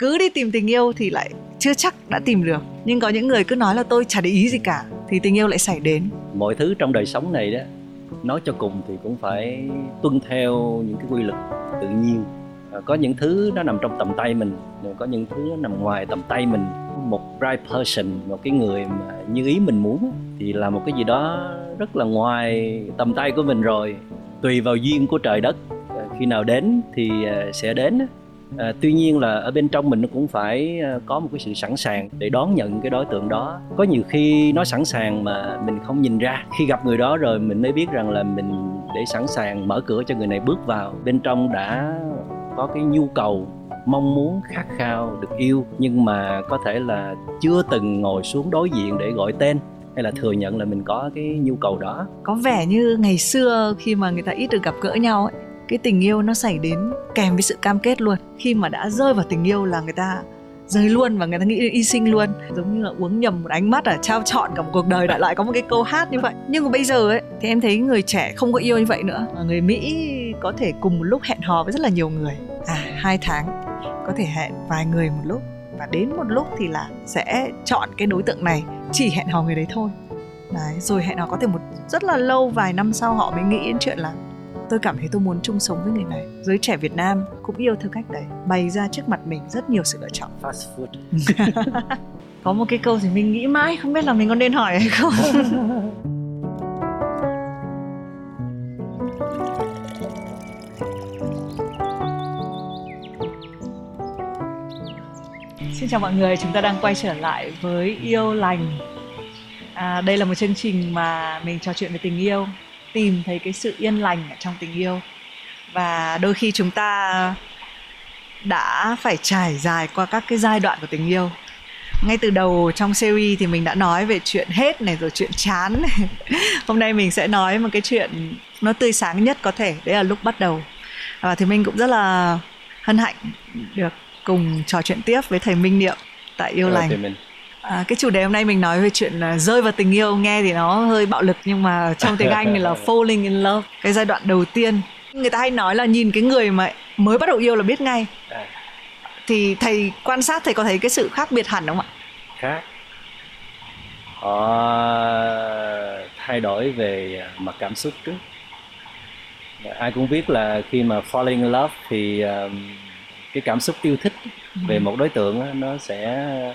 cứ đi tìm tình yêu thì lại chưa chắc đã tìm được. Nhưng có những người cứ nói là tôi chả để ý gì cả thì tình yêu lại xảy đến. Mọi thứ trong đời sống này đó, nói cho cùng thì cũng phải tuân theo những cái quy luật tự nhiên. Có những thứ nó nằm trong tầm tay mình, có những thứ nó nằm ngoài tầm tay mình. Một right person, một cái người mà như ý mình muốn thì là một cái gì đó rất là ngoài tầm tay của mình rồi. Tùy vào duyên của trời đất, khi nào đến thì sẽ đến. Tuy nhiên là ở bên trong mình nó cũng phải có một cái sự sẵn sàng để đón nhận cái đối tượng đó. Có nhiều khi nó sẵn sàng mà mình không nhìn ra. Khi gặp người đó rồi mình mới biết rằng là mình để sẵn sàng mở cửa cho người này bước vào. Bên trong đã có cái nhu cầu, mong muốn, khát khao được yêu, nhưng mà có thể là chưa từng ngồi xuống đối diện để gọi tên hay là thừa nhận là mình có cái nhu cầu đó. Có vẻ như ngày xưa khi mà người ta ít được gặp gỡ nhau ấy, cái tình yêu nó xảy đến kèm với sự cam kết luôn. Khi mà đã rơi vào tình yêu là người ta rơi luôn và người ta nghĩ y sinh luôn. Giống như là uống nhầm một ánh mắt, là trao trọn cả một cuộc đời, lại có một cái câu hát như vậy. Nhưng mà bây giờ ấy thì em thấy người trẻ không có yêu như vậy nữa. Người Mỹ có thể cùng một lúc hẹn hò với rất là nhiều người, 2 tháng có thể hẹn vài người một lúc. Và đến một lúc thì là sẽ chọn cái đối tượng này, chỉ hẹn hò người đấy thôi. Đấy, rồi hẹn hò có thể một rất là lâu, vài năm sau họ mới nghĩ đến chuyện là tôi cảm thấy tôi muốn chung sống với người này. Giới trẻ Việt Nam cũng yêu theo cách đấy, bày ra trước mặt mình rất nhiều sự lựa chọn. Fast food. Có một cái câu thì mình nghĩ mãi không biết là mình có nên hỏi hay không. Xin chào mọi người, chúng ta đang quay trở lại với Yêu Lành. Đây là một chương trình mà mình trò chuyện về tình yêu, tìm thấy cái sự yên lành ở trong tình yêu. Và đôi khi chúng ta đã phải trải dài qua các cái giai đoạn của tình yêu. Ngay từ đầu trong series thì mình đã nói về chuyện hết này, rồi chuyện chán này. Hôm nay mình sẽ nói một cái chuyện nó tươi sáng nhất có thể, đấy là lúc bắt đầu. Và thì mình cũng rất là hân hạnh được cùng trò chuyện tiếp với thầy Minh Niệm tại Yêu Lành. Cái chủ đề hôm nay mình nói về chuyện rơi vào tình yêu, nghe thì nó hơi bạo lực nhưng mà trong tiếng Anh thì là falling in love, cái giai đoạn đầu tiên. Người ta hay nói là nhìn cái người mà mới bắt đầu yêu là biết ngay. Thì thầy quan sát, thầy có thấy cái sự khác biệt hẳn không ạ? Khác. Thay đổi về mặt cảm xúc trước. Ai cũng biết là khi mà falling in love thì cái cảm xúc yêu thích về một đối tượng nó sẽ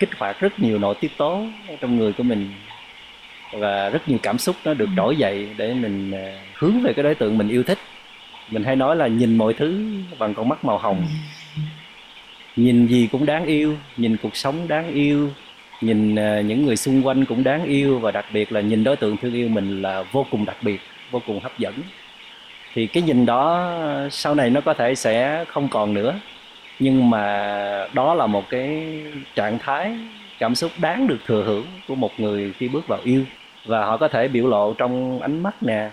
kích hoạt rất nhiều nội tiết tố trong người của mình và rất nhiều cảm xúc nó được trỗi dậy để mình hướng về cái đối tượng mình yêu thích. Mình hay nói là nhìn mọi thứ bằng con mắt màu hồng, nhìn gì cũng đáng yêu, nhìn cuộc sống đáng yêu, nhìn những người xung quanh cũng đáng yêu, và đặc biệt là nhìn đối tượng thương yêu mình là vô cùng đặc biệt, vô cùng hấp dẫn. Thì cái nhìn đó sau này nó có thể sẽ không còn nữa, nhưng mà đó là một cái trạng thái cảm xúc đáng được thừa hưởng của một người khi bước vào yêu. Và họ có thể biểu lộ trong ánh mắt nè,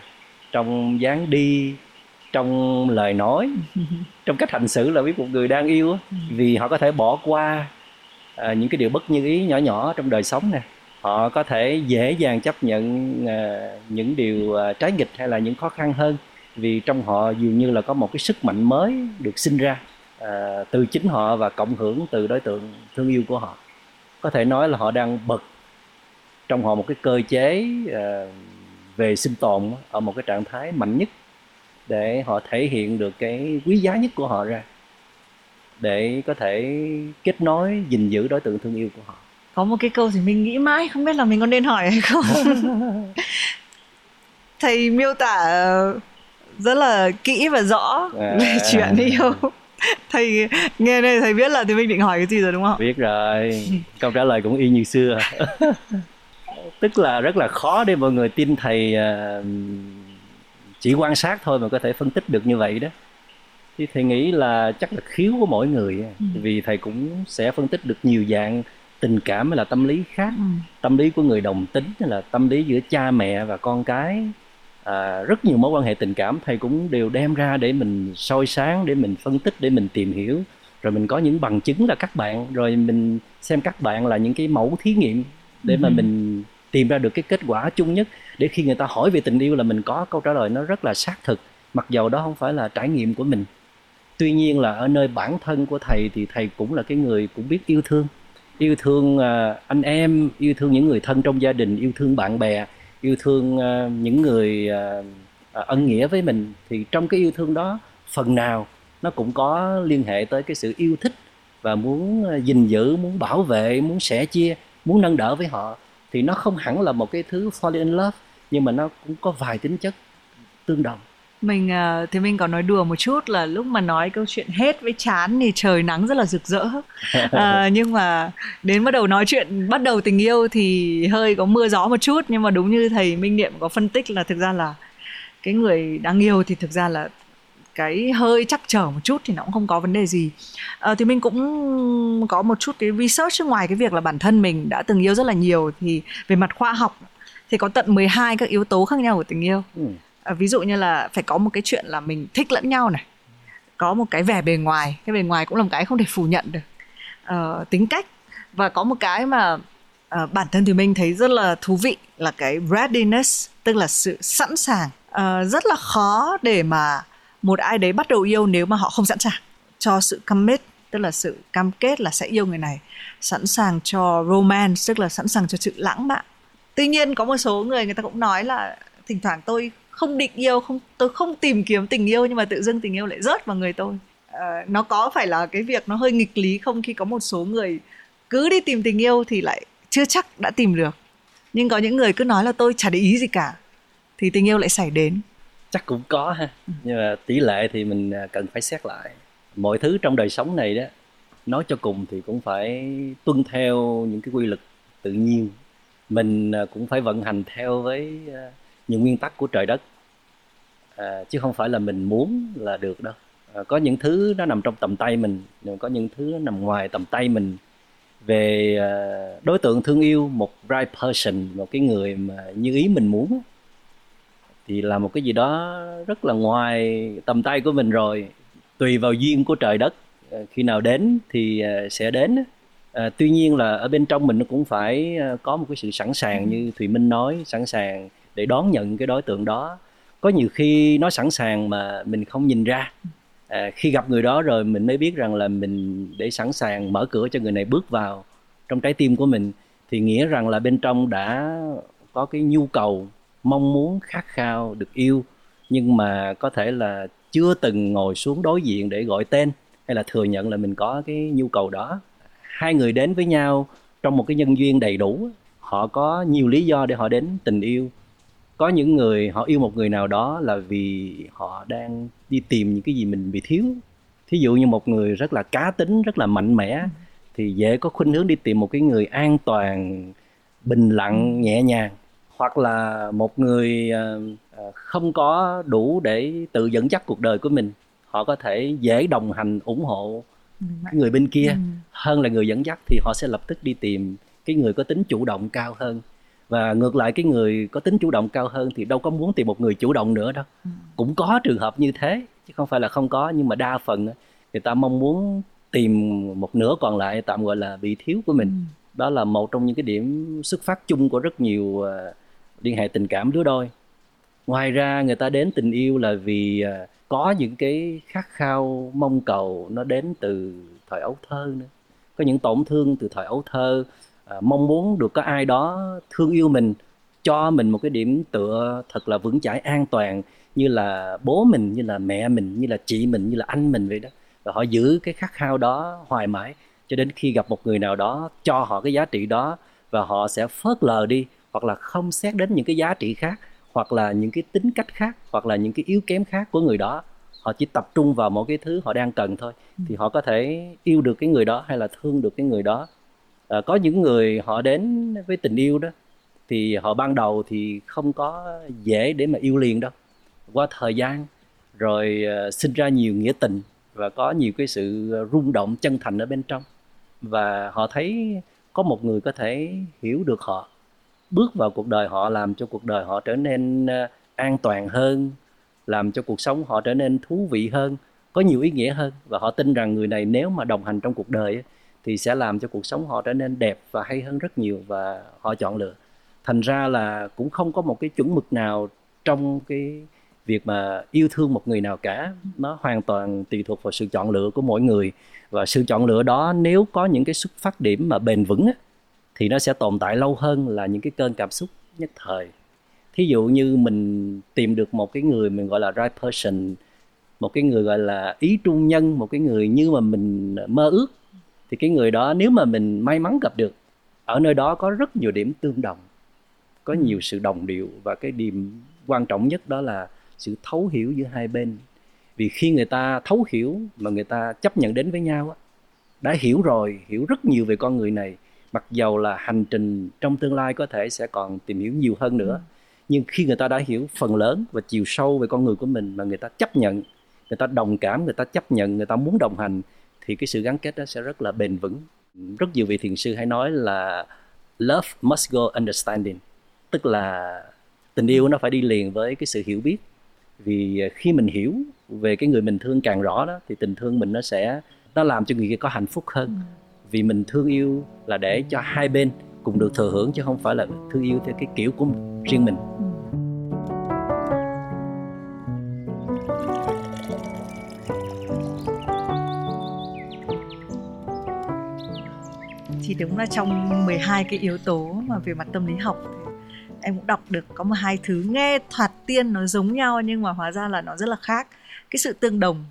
trong dáng đi, trong lời nói, trong cách hành xử là biết một người đang yêu. Vì họ có thể bỏ qua những cái điều bất như ý nhỏ nhỏ trong đời sống nè. Họ có thể dễ dàng chấp nhận những điều trái nghịch hay là những khó khăn hơn, vì trong họ dường như là có một cái sức mạnh mới được sinh ra từ chính họ và cộng hưởng từ đối tượng thương yêu của họ. Có thể nói là họ đang bật trong họ một cái cơ chế về sinh tồn ở một cái trạng thái mạnh nhất để họ thể hiện được cái quý giá nhất của họ ra, để có thể kết nối, gìn giữ đối tượng thương yêu của họ. Có một cái câu thì mình nghĩ mãi không biết là mình có nên hỏi hay không. Thầy miêu tả rất là kỹ và rõ về chuyện yêu. Thầy nghe đây thầy biết là thì mình định hỏi cái gì rồi đúng không? Biết rồi, câu trả lời cũng y như xưa. Tức là rất là khó để mọi người tin thầy chỉ quan sát thôi mà có thể phân tích được như vậy đó. Thì thầy nghĩ là chắc là khiếu của mỗi người, vì thầy cũng sẽ phân tích được nhiều dạng tình cảm hay là tâm lý khác. Tâm lý của người đồng tính hay là tâm lý giữa cha mẹ và con cái. Rất nhiều mối quan hệ tình cảm thầy cũng đều đem ra để mình soi sáng, để mình phân tích, để mình tìm hiểu. Rồi mình có những bằng chứng là các bạn, rồi mình xem các bạn là những cái mẫu thí nghiệm để mà mình tìm ra được cái kết quả chung nhất, để khi người ta hỏi về tình yêu là mình có câu trả lời nó rất là xác thực, mặc dầu đó không phải là trải nghiệm của mình. Tuy nhiên là ở nơi bản thân của thầy thì thầy cũng là cái người cũng biết yêu thương. Yêu thương anh em, yêu thương những người thân trong gia đình, yêu thương bạn bè, yêu thương những người ân nghĩa với mình. Thì trong cái yêu thương đó, phần nào nó cũng có liên hệ tới cái sự yêu thích và muốn gìn giữ, muốn bảo vệ, muốn sẻ chia, muốn nâng đỡ với họ. Thì nó không hẳn là một cái thứ falling in love, nhưng mà nó cũng có vài tính chất tương đồng. Mình thì mình có nói đùa một chút là lúc mà nói câu chuyện hết với chán thì trời nắng rất là rực rỡ, nhưng mà đến bắt đầu nói chuyện, bắt đầu tình yêu thì hơi có mưa gió một chút. Nhưng mà đúng như thầy Minh Niệm có phân tích là thực ra là cái người đang yêu thì thực ra là cái hơi trắc trở một chút thì nó cũng không có vấn đề gì. Thì mình cũng có một chút cái research, ngoài cái việc là bản thân mình đã từng yêu rất là nhiều, thì về mặt khoa học thì có tận 12 các yếu tố khác nhau của tình yêu. Ví dụ như là phải có một cái chuyện là mình thích lẫn nhau này, có một cái vẻ bề ngoài, cái bề ngoài cũng là một cái không thể phủ nhận được, tính cách, và có một cái mà bản thân thì mình thấy rất là thú vị là cái readiness, tức là sự sẵn sàng. Rất là khó để mà một ai đấy bắt đầu yêu nếu mà họ không sẵn sàng cho sự commit, tức là sự cam kết là sẽ yêu người này, sẵn sàng cho romance, tức là sẵn sàng cho sự lãng mạn. Tuy nhiên có một số người ta cũng nói là thỉnh thoảng tôi không định yêu, tôi không tìm kiếm tình yêu, nhưng mà tự dưng tình yêu lại rớt vào người tôi. Nó có phải là cái việc nó hơi nghịch lý không, khi có một số người cứ đi tìm tình yêu thì lại chưa chắc đã tìm được, nhưng có những người cứ nói là tôi chả để ý gì cả thì tình yêu lại xảy đến? Chắc cũng có ha, nhưng mà tỷ lệ thì mình cần phải xét lại. Mọi thứ trong đời sống này đó, nói cho cùng thì cũng phải tuân theo những cái quy luật tự nhiên. Mình cũng phải vận hành theo với những nguyên tắc của trời đất, chứ không phải là mình muốn là được đâu. Có những thứ nó nằm trong tầm tay mình, nhưng có những thứ nó nằm ngoài tầm tay mình. Về đối tượng thương yêu, một right person, một cái người mà như ý mình muốn, thì là một cái gì đó rất là ngoài tầm tay của mình rồi. Tùy vào duyên của trời đất, khi nào đến thì sẽ đến. Tuy nhiên là ở bên trong mình cũng phải có một cái sự sẵn sàng, như Thùy Minh nói, sẵn sàng để đón nhận cái đối tượng đó. Có nhiều khi nó sẵn sàng mà mình không nhìn ra. Khi gặp người đó rồi mình mới biết rằng là mình để sẵn sàng mở cửa cho người này bước vào trong trái tim của mình, thì nghĩa rằng là bên trong đã có cái nhu cầu, mong muốn, khát khao được yêu, nhưng mà có thể là chưa từng ngồi xuống đối diện để gọi tên hay là thừa nhận là mình có cái nhu cầu đó. Hai người đến với nhau trong một cái nhân duyên đầy đủ, họ có nhiều lý do để họ đến tình yêu. Có những người họ yêu một người nào đó là vì họ đang đi tìm những cái gì mình bị thiếu. Thí dụ như một người rất là cá tính, rất là mạnh mẽ, thì dễ có khuynh hướng đi tìm một cái người an toàn, bình lặng, nhẹ nhàng. Hoặc là một người không có đủ để tự dẫn dắt cuộc đời của mình, họ có thể dễ đồng hành, ủng hộ người bên kia hơn là người dẫn dắt, thì họ sẽ lập tức đi tìm cái người có tính chủ động cao hơn. Và ngược lại, cái người có tính chủ động cao hơn thì đâu có muốn tìm một người chủ động nữa đâu. Cũng có trường hợp như thế, chứ không phải là không có, nhưng mà đa phần người ta mong muốn tìm một nửa còn lại tạm gọi là bị thiếu của mình. Đó là một trong những cái điểm xuất phát chung của rất nhiều liên hệ tình cảm lứa đôi. Ngoài ra, người ta đến tình yêu là vì có những cái khát khao, mong cầu nó đến từ thời ấu thơ nữa. Có những tổn thương từ thời ấu thơ, mong muốn được có ai đó thương yêu mình, cho mình một cái điểm tựa thật là vững chãi, an toàn, như là bố mình, như là mẹ mình, như là chị mình, như là anh mình vậy đó. Và họ giữ cái khát khao đó hoài mãi, cho đến khi gặp một người nào đó cho họ cái giá trị đó, và họ sẽ phớt lờ đi, hoặc là không xét đến những cái giá trị khác, hoặc là những cái tính cách khác, hoặc là những cái yếu kém khác của người đó. Họ chỉ tập trung vào một cái thứ họ đang cần thôi, thì họ có thể yêu được cái người đó hay là thương được cái người đó. Có những người họ đến với tình yêu đó, thì họ ban đầu thì không có dễ để mà yêu liền đâu. Qua thời gian rồi sinh ra nhiều nghĩa tình, và có nhiều cái sự rung động chân thành ở bên trong. Và họ thấy có một người có thể hiểu được họ, bước vào cuộc đời họ, làm cho cuộc đời họ trở nên an toàn hơn, làm cho cuộc sống họ trở nên thú vị hơn, có nhiều ý nghĩa hơn. Và họ tin rằng người này nếu mà đồng hành trong cuộc đời thì sẽ làm cho cuộc sống họ trở nên đẹp và hay hơn rất nhiều, và họ chọn lựa. Thành ra là cũng không có một cái chuẩn mực nào trong cái việc mà yêu thương một người nào cả, nó hoàn toàn tùy thuộc vào sự chọn lựa của mỗi người. Và sự chọn lựa đó nếu có những cái xuất phát điểm mà bền vững á, thì nó sẽ tồn tại lâu hơn là những cái cơn cảm xúc nhất thời. Thí dụ như mình tìm được một cái người mình gọi là right person, một cái người gọi là ý trung nhân, một cái người như mà mình mơ ước, thì cái người đó nếu mà mình may mắn gặp được, ở nơi đó có rất nhiều điểm tương đồng, có nhiều sự đồng điệu. Và cái điểm quan trọng nhất đó là sự thấu hiểu giữa hai bên. Vì khi người ta thấu hiểu mà người ta chấp nhận đến với nhau, đã hiểu rồi, hiểu rất nhiều về con người này, mặc dầu là hành trình trong tương lai có thể sẽ còn tìm hiểu nhiều hơn nữa, nhưng khi người ta đã hiểu phần lớn và chiều sâu về con người của mình mà người ta chấp nhận, người ta đồng cảm, người ta chấp nhận, người ta muốn đồng hành, thì cái sự gắn kết đó sẽ rất là bền vững. Rất nhiều vị thiền sư hay nói là love must go understanding, tức là tình yêu nó phải đi liền với cái sự hiểu biết. Vì khi mình hiểu về cái người mình thương càng rõ đó, thì tình thương mình nó làm cho người kia có hạnh phúc hơn. Vì mình thương yêu là để cho hai bên cùng được thừa hưởng, chứ không phải là thương yêu theo cái kiểu của riêng mình. Thì đúng là trong 12 cái yếu tố mà về mặt tâm lý học em cũng đọc được có một hai thứ nghe thoạt tiên nó giống nhau nhưng mà hóa ra là nó rất là khác. Cái sự tương đồng,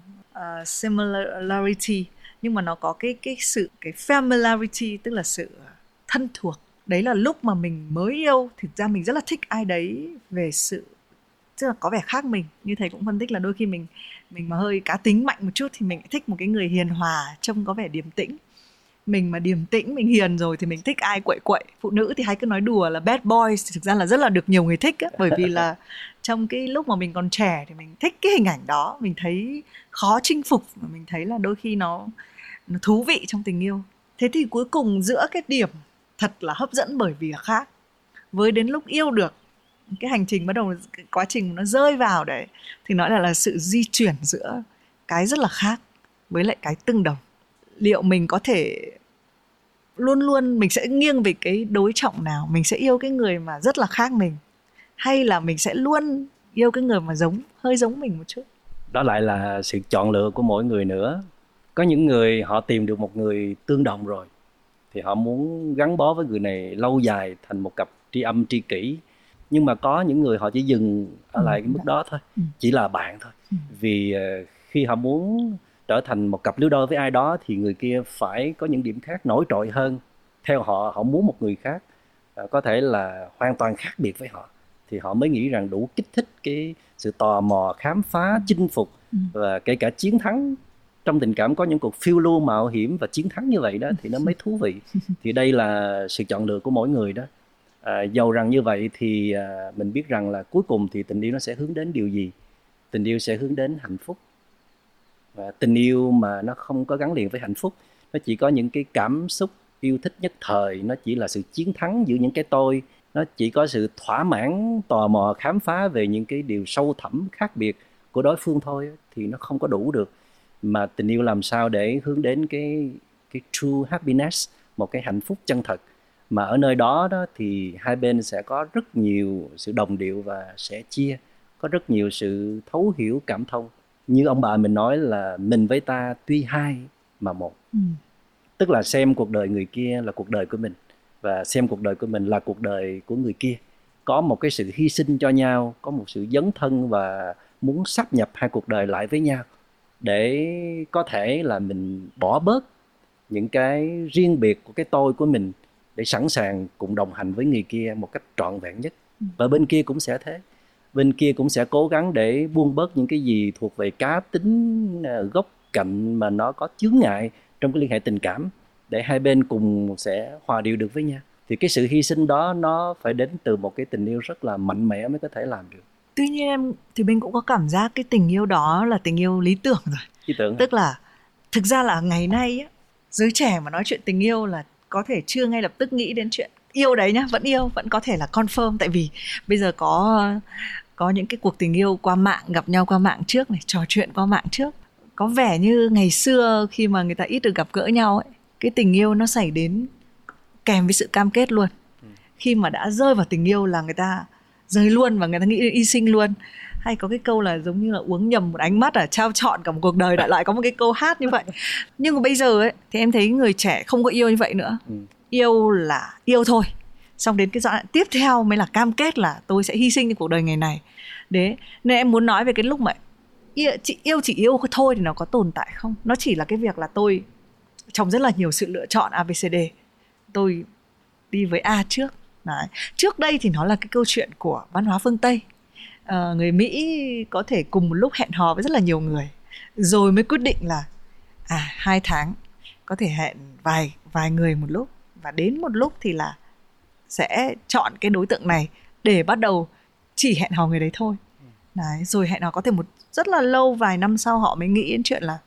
similarity, nhưng mà nó có cái familiarity, tức là sự thân thuộc. Đấy là lúc mà mình mới yêu, thực ra mình rất là thích ai đấy về sự, tức là có vẻ khác mình. Như thầy cũng phân tích là đôi khi mình mà hơi cá tính mạnh một chút thì mình thích một cái người hiền hòa, trông có vẻ điềm tĩnh. Mình mà điềm tĩnh, mình hiền rồi thì mình thích ai quậy quậy. Phụ nữ thì hay cứ nói đùa là bad boys, thực ra là rất là được nhiều người thích ấy, bởi vì là trong cái lúc mà mình còn trẻ thì mình thích cái hình ảnh đó, mình thấy khó chinh phục, mà mình thấy là đôi khi nó thú vị trong tình yêu. Thế thì cuối cùng giữa cái điểm thật là hấp dẫn bởi vì là khác, với đến lúc yêu được, cái hành trình bắt đầu, cái quá trình nó rơi vào đấy, thì nó là sự di chuyển giữa cái rất là khác với lại cái tương đồng. Liệu mình có thể luôn luôn mình sẽ nghiêng về cái đối trọng nào? Mình sẽ yêu cái người mà rất là khác mình, hay là mình sẽ luôn yêu cái người mà hơi giống mình một chút? Đó lại là sự chọn lựa của mỗi người nữa. Có những người họ tìm được một người tương đồng rồi thì họ muốn gắn bó với người này lâu dài thành một cặp tri âm tri kỷ. Nhưng mà có những người họ chỉ dừng ở lại cái mức đó thôi, chỉ là bạn thôi. Vì khi họ muốn trở thành một cặp lứa đôi với ai đó thì người kia phải có những điểm khác nổi trội hơn. Theo họ, họ muốn một người khác có thể là hoàn toàn khác biệt với họ, thì họ mới nghĩ rằng đủ kích thích cái sự tò mò, khám phá, chinh phục và kể cả chiến thắng. Trong tình cảm có những cuộc phiêu lưu mạo hiểm và chiến thắng như vậy đó thì nó mới thú vị. Thì đây là sự chọn lựa của mỗi người đó. Dầu rằng như vậy thì mình biết rằng là cuối cùng thì tình yêu nó sẽ hướng đến điều gì? Tình yêu sẽ hướng đến hạnh phúc. Và tình yêu mà nó không có gắn liền với hạnh phúc, nó chỉ có những cái cảm xúc yêu thích nhất thời, nó chỉ là sự chiến thắng giữa những cái tôi, nó chỉ có sự thỏa mãn, tò mò, khám phá về những cái điều sâu thẳm khác biệt của đối phương thôi, thì nó không có đủ được. Mà tình yêu làm sao để hướng đến cái true happiness, một cái hạnh phúc chân thật, mà ở nơi đó, đó thì hai bên sẽ có rất nhiều sự đồng điệu và sẻ chia, có rất nhiều sự thấu hiểu, cảm thông. Như ông bà mình nói là mình với ta tuy hai mà một. Tức là xem cuộc đời người kia là cuộc đời của mình, và xem cuộc đời của mình là cuộc đời của người kia. Có một cái sự hy sinh cho nhau, có một sự dấn thân và muốn sáp nhập hai cuộc đời lại với nhau, để có thể là mình bỏ bớt những cái riêng biệt của cái tôi của mình, để sẵn sàng cùng đồng hành với người kia một cách trọn vẹn nhất. Và bên kia cũng sẽ thế, bên kia cũng sẽ cố gắng để buông bớt những cái gì thuộc về cá tính, góc cạnh mà nó có chướng ngại trong cái liên hệ tình cảm, để hai bên cùng sẽ hòa điệu được với nhau. Thì cái sự hy sinh đó nó phải đến từ một cái tình yêu rất là mạnh mẽ mới có thể làm được. Tuy nhiên em thì mình cũng có cảm giác cái tình yêu đó là tình yêu lý tưởng rồi. Lý tưởng. Tức là thực ra là ngày nay á, giới trẻ mà nói chuyện tình yêu là có thể chưa ngay lập tức nghĩ đến chuyện yêu đấy nhá, vẫn yêu, vẫn có thể là confirm. Tại vì bây giờ có những cái cuộc tình yêu qua mạng, gặp nhau qua mạng trước này, trò chuyện qua mạng trước. Có vẻ như ngày xưa khi mà người ta ít được gặp gỡ nhau ấy, cái tình yêu nó xảy đến kèm với sự cam kết luôn. Khi mà đã rơi vào tình yêu là người ta rơi luôn và người ta nghĩ đến y sinh luôn. hay có cái câu là giống như là uống nhầm một ánh mắt à, trao trọn cả một cuộc đời, đại loại có một cái câu hát như vậy. Nhưng mà bây giờ ấy thì em thấy người trẻ không có yêu như vậy nữa. Yêu là yêu thôi, xong đến cái giai đoạn tiếp theo mới là cam kết là tôi sẽ hy sinh trong cuộc đời ngày này. Đấy, nên em muốn nói về cái lúc mà chỉ yêu thôi thì nó có tồn tại không? Nó chỉ là cái việc là tôi trong rất là nhiều sự lựa chọn ABCD, tôi đi với A trước. Đấy. Trước đây thì nó là cái câu chuyện của văn hóa phương Tây, người Mỹ có thể cùng một lúc hẹn hò với rất là nhiều người rồi mới quyết định là 2 tháng có thể hẹn vài người một lúc, và đến một lúc thì là sẽ chọn cái đối tượng này để bắt đầu chỉ hẹn hò người đấy thôi. Đấy, rồi hẹn hò có thể một rất là lâu, vài năm sau họ mới nghĩ đến chuyện là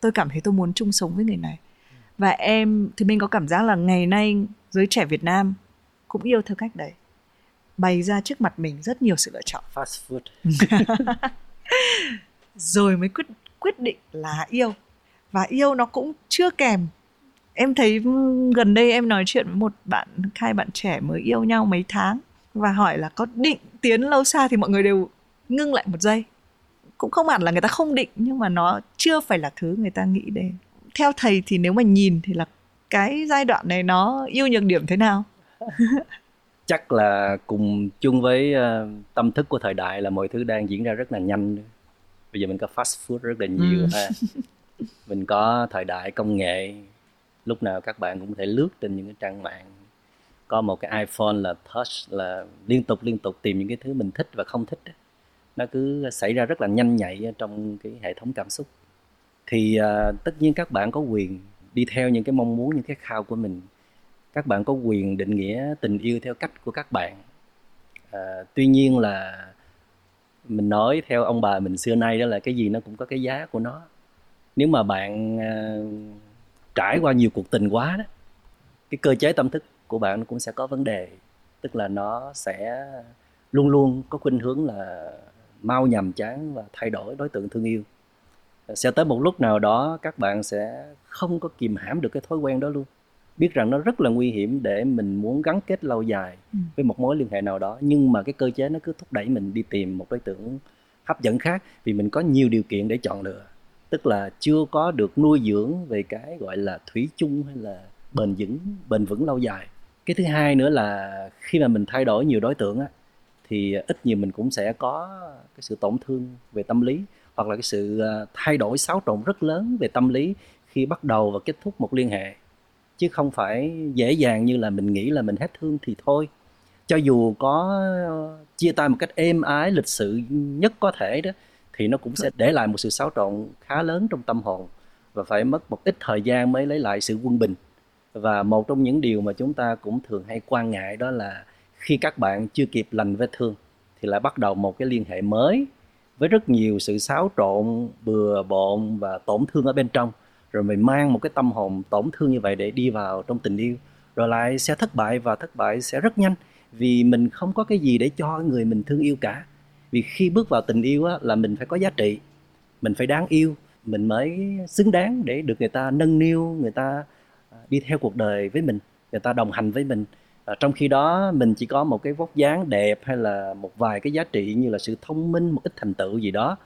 tôi cảm thấy tôi muốn chung sống với người này. Và em thì mình có cảm giác là ngày nay giới trẻ Việt Nam cũng yêu theo cách đấy, bày ra trước mặt mình rất nhiều sự lựa chọn, fast food rồi mới quyết định là yêu. Và yêu nó cũng chưa kèm. Em thấy gần đây em nói chuyện với một bạn trẻ mới yêu nhau mấy tháng và hỏi là có định tiến lâu xa thì mọi người đều ngưng lại một giây. Cũng không hẳn là người ta không định, nhưng mà nó chưa phải là thứ người ta nghĩ đến. Theo thầy thì nếu mà nhìn thì là cái giai đoạn này nó yêu nhược điểm thế nào? Chắc là cùng chung với tâm thức của thời đại là mọi thứ đang diễn ra rất là nhanh. Bây giờ mình có fast food rất là nhiều ha. Mình có thời đại công nghệ, lúc nào các bạn cũng có thể lướt trên những cái trang mạng, có một cái iPhone là touch, là liên tục tìm những cái thứ mình thích và không thích. Nó cứ xảy ra rất là nhanh nhạy trong cái hệ thống cảm xúc. Thì tất nhiên các bạn có quyền đi theo những cái mong muốn, những cái khao của mình. Các bạn có quyền định nghĩa tình yêu theo cách của các bạn. Tuy nhiên là mình nói theo ông bà mình xưa nay, đó là cái gì nó cũng có cái giá của nó. Nếu mà bạn trải qua nhiều cuộc tình quá đó, cái cơ chế tâm thức của bạn nó cũng sẽ có vấn đề. Tức là nó sẽ luôn luôn có khuynh hướng là mau nhàm chán và thay đổi đối tượng thương yêu. Sẽ tới một lúc nào đó các bạn sẽ không có kìm hãm được cái thói quen đó luôn. Biết rằng nó rất là nguy hiểm để mình muốn gắn kết lâu dài với một mối liên hệ nào đó, nhưng mà cái cơ chế nó cứ thúc đẩy mình đi tìm một đối tượng hấp dẫn khác, vì mình có nhiều điều kiện để chọn lựa. Tức là chưa có được nuôi dưỡng về cái gọi là thủy chung hay là bền vững lâu dài. Cái thứ hai nữa là khi mà mình thay đổi nhiều đối tượng á, thì ít nhiều mình cũng sẽ có cái sự tổn thương về tâm lý, hoặc là cái sự thay đổi xáo trộn rất lớn về tâm lý khi bắt đầu và kết thúc một liên hệ. Chứ không phải dễ dàng như là mình nghĩ là mình hết thương thì thôi. Cho dù có chia tay một cách êm ái, lịch sự nhất có thể đó, thì nó cũng sẽ để lại một sự xáo trộn khá lớn trong tâm hồn, và phải mất một ít thời gian mới lấy lại sự quân bình. Và một trong những điều mà chúng ta cũng thường hay quan ngại đó là khi các bạn chưa kịp lành vết thương thì lại bắt đầu một cái liên hệ mới với rất nhiều sự xáo trộn, bừa bộn và tổn thương ở bên trong. Rồi mình mang một cái tâm hồn tổn thương như vậy để đi vào trong tình yêu, rồi lại sẽ thất bại, và thất bại sẽ rất nhanh, vì mình không có cái gì để cho người mình thương yêu cả. Vì khi bước vào tình yêu á, là mình phải có giá trị, mình phải đáng yêu, mình mới xứng đáng để được người ta nâng niu, người ta đi theo cuộc đời với mình, người ta đồng hành với mình. Trong khi đó mình chỉ có một cái vóc dáng đẹp hay là một vài cái giá trị như là sự thông minh, một ít thành tựu gì đó.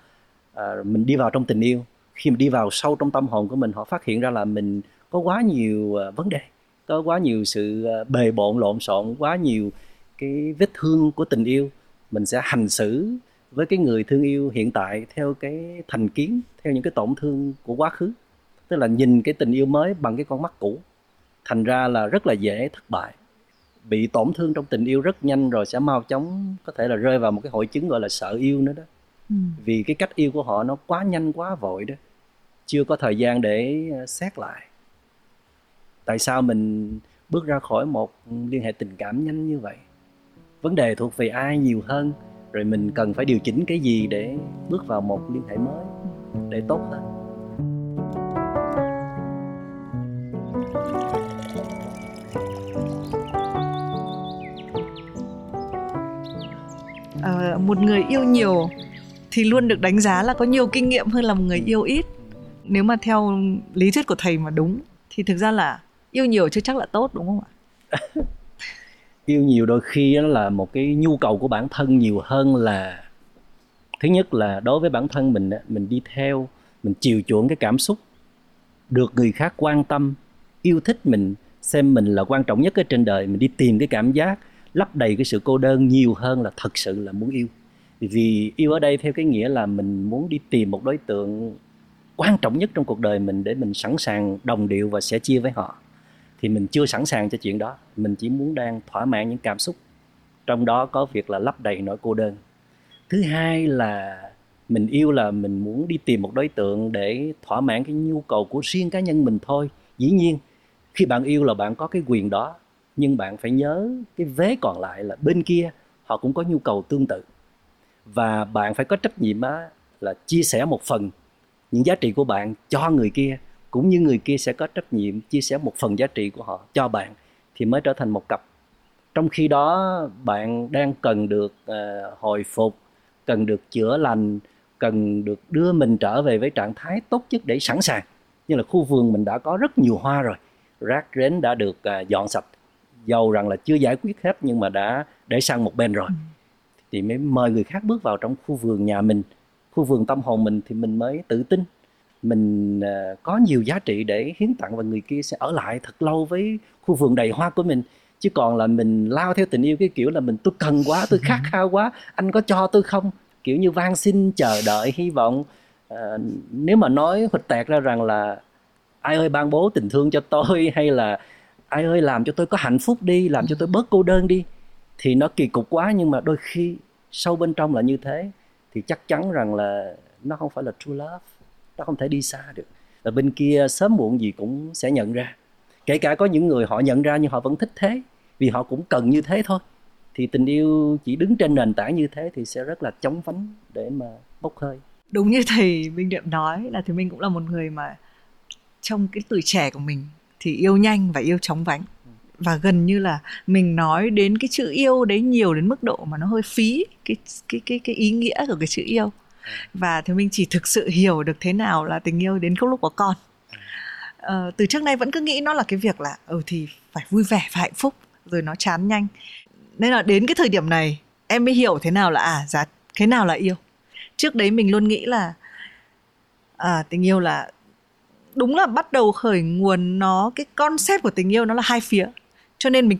Mình đi vào trong tình yêu, khi mình đi vào sâu trong tâm hồn của mình, họ phát hiện ra là mình có quá nhiều vấn đề, có quá nhiều sự bề bộn lộn xộn, quá nhiều cái vết thương của tình yêu. Mình sẽ hành xử với cái người thương yêu hiện tại theo cái thành kiến, theo những cái tổn thương của quá khứ. Tức là nhìn cái tình yêu mới bằng cái con mắt cũ. Thành ra là rất là dễ thất bại, bị tổn thương trong tình yêu rất nhanh, rồi sẽ mau chóng có thể là rơi vào một cái hội chứng gọi là sợ yêu nữa đó. Vì cái cách yêu của họ nó quá nhanh, quá vội đó, chưa có thời gian để xét lại tại sao mình bước ra khỏi một liên hệ tình cảm nhanh như vậy, vấn đề thuộc về ai nhiều hơn, rồi mình cần phải điều chỉnh cái gì để bước vào một liên hệ mới để tốt hơn. Một người yêu nhiều thì luôn được đánh giá là có nhiều kinh nghiệm hơn là một người yêu ít. Nếu mà theo lý thuyết của thầy mà đúng thì thực ra là yêu nhiều chưa chắc là tốt, đúng không ạ? Yêu nhiều đôi khi là một cái nhu cầu của bản thân nhiều hơn là Thứ nhất là đối với bản thân mình đi theo, mình chiều chuộng cái cảm xúc, được người khác quan tâm, yêu thích mình, xem mình là quan trọng nhất ở trên đời. Mình đi tìm cái cảm giác lấp đầy cái sự cô đơn nhiều hơn là thật sự là muốn yêu. Vì yêu ở đây theo cái nghĩa là mình muốn đi tìm một đối tượng quan trọng nhất trong cuộc đời mình để mình sẵn sàng đồng điệu và sẻ chia với họ. Thì mình chưa sẵn sàng cho chuyện đó, mình chỉ muốn đang thỏa mãn những cảm xúc, trong đó có việc là lấp đầy nỗi cô đơn. Thứ hai là mình yêu là mình muốn đi tìm một đối tượng để thỏa mãn cái nhu cầu của riêng cá nhân mình thôi. Dĩ nhiên, khi bạn yêu là bạn có cái quyền đó, nhưng bạn phải nhớ cái vế còn lại là bên kia họ cũng có nhu cầu tương tự. Và bạn phải có trách nhiệm là chia sẻ một phần những giá trị của bạn cho người kia, cũng như người kia sẽ có trách nhiệm chia sẻ một phần giá trị của họ cho bạn, thì mới trở thành một cặp. Trong khi đó, bạn đang cần được hồi phục, cần được chữa lành, cần được đưa mình trở về với trạng thái tốt nhất để sẵn sàng. Như là khu vườn mình đã có rất nhiều hoa rồi, rác rến đã được dọn sạch, dầu rằng là chưa giải quyết hết nhưng mà đã để sang một bên rồi, thì mới mời người khác bước vào trong khu vườn nhà mình, khu vườn tâm hồn mình, thì mình mới tự tin mình có nhiều giá trị để hiến tặng, và người kia sẽ ở lại thật lâu với khu vườn đầy hoa của mình. Chứ còn là mình lao theo tình yêu cái kiểu là tôi cần quá, tôi khát khao quá, anh có cho tôi không, kiểu như van xin, chờ đợi, hy vọng. Nếu mà nói huỵch tẹt ra rằng là ai ơi ban bố tình thương cho tôi, hay là ai ơi làm cho tôi có hạnh phúc đi, làm cho tôi bớt cô đơn đi, thì nó kỳ cục quá. Nhưng mà đôi khi sâu bên trong là như thế, thì chắc chắn rằng là nó không phải là true love, nó không thể đi xa được. Và bên kia sớm muộn gì cũng sẽ nhận ra. Kể cả có những người họ nhận ra nhưng họ vẫn thích thế, vì họ cũng cần như thế thôi. Thì tình yêu chỉ đứng trên nền tảng như thế thì sẽ rất là chóng vánh để mà bốc hơi. Đúng như thầy Minh Đệm nói, là thì mình cũng là một người mà trong cái tuổi trẻ của mình thì yêu nhanh và yêu chóng vánh. Và gần như là mình nói đến cái chữ yêu đấy nhiều đến mức độ mà nó hơi phí cái ý nghĩa của cái chữ yêu. Và thì mình chỉ thực sự hiểu được thế nào là tình yêu đến lúc có con. Từ trước nay vẫn cứ nghĩ nó là cái việc là thì phải vui vẻ, phải hạnh phúc, rồi nó chán nhanh. Nên là đến cái thời điểm này em mới hiểu thế nào là thế nào là yêu. Trước đấy mình luôn nghĩ là tình yêu là, đúng là bắt đầu khởi nguồn nó, cái concept của tình yêu nó là hai phía. Cho nên mình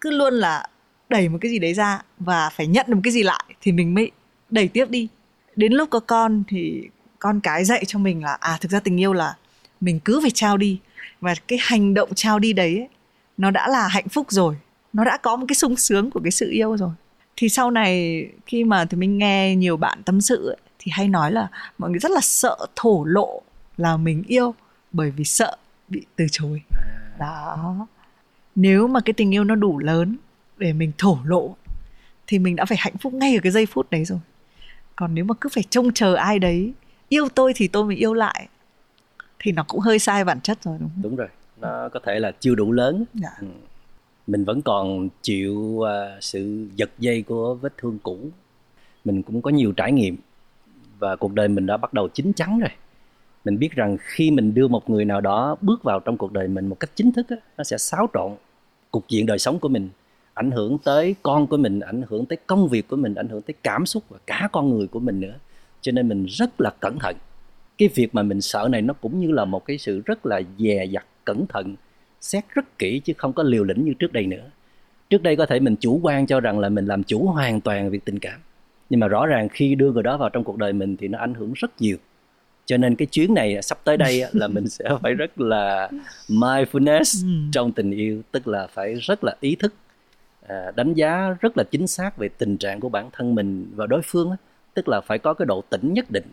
cứ luôn là đẩy một cái gì đấy ra và phải nhận được một cái gì lại thì mình mới đẩy tiếp đi. Đến lúc có con thì con cái dạy cho mình là thực ra tình yêu là mình cứ phải trao đi. Và cái hành động trao đi đấy ấy, nó đã là hạnh phúc rồi, nó đã có một cái sung sướng của cái sự yêu rồi. Thì sau này khi mà thì mình nghe nhiều bạn tâm sự ấy, thì hay nói là mọi người rất là sợ thổ lộ là mình yêu, bởi vì sợ bị từ chối. Đó. Nếu mà cái tình yêu nó đủ lớn để mình thổ lộ thì mình đã phải hạnh phúc ngay ở cái giây phút đấy rồi. Còn nếu mà cứ phải trông chờ ai đấy yêu tôi thì tôi mới yêu lại, thì nó cũng hơi sai bản chất rồi, đúng không? Đúng rồi, nó có thể là chưa đủ lớn. Dạ. Mình vẫn còn chịu sự giật dây của vết thương cũ. Mình cũng có nhiều trải nghiệm và cuộc đời mình đã bắt đầu chín chắn rồi. Mình biết rằng khi mình đưa một người nào đó bước vào trong cuộc đời mình một cách chính thức á, nó sẽ xáo trộn cục diện đời sống của mình, ảnh hưởng tới con của mình, ảnh hưởng tới công việc của mình, ảnh hưởng tới cảm xúc và cả con người của mình nữa. Cho nên mình rất là cẩn thận. Cái việc mà mình sợ này nó cũng như là một cái sự rất là dè dặt, cẩn thận, xét rất kỹ chứ không có liều lĩnh như trước đây nữa. Trước đây có thể mình chủ quan cho rằng là mình làm chủ hoàn toàn việc tình cảm. Nhưng mà rõ ràng khi đưa người đó vào trong cuộc đời mình thì nó ảnh hưởng rất nhiều. Cho nên cái chuyến này sắp tới đây là mình sẽ phải rất là mindfulness trong tình yêu. Tức là phải rất là ý thức, đánh giá rất là chính xác về tình trạng của bản thân mình và đối phương. Tức là phải có cái độ tỉnh nhất định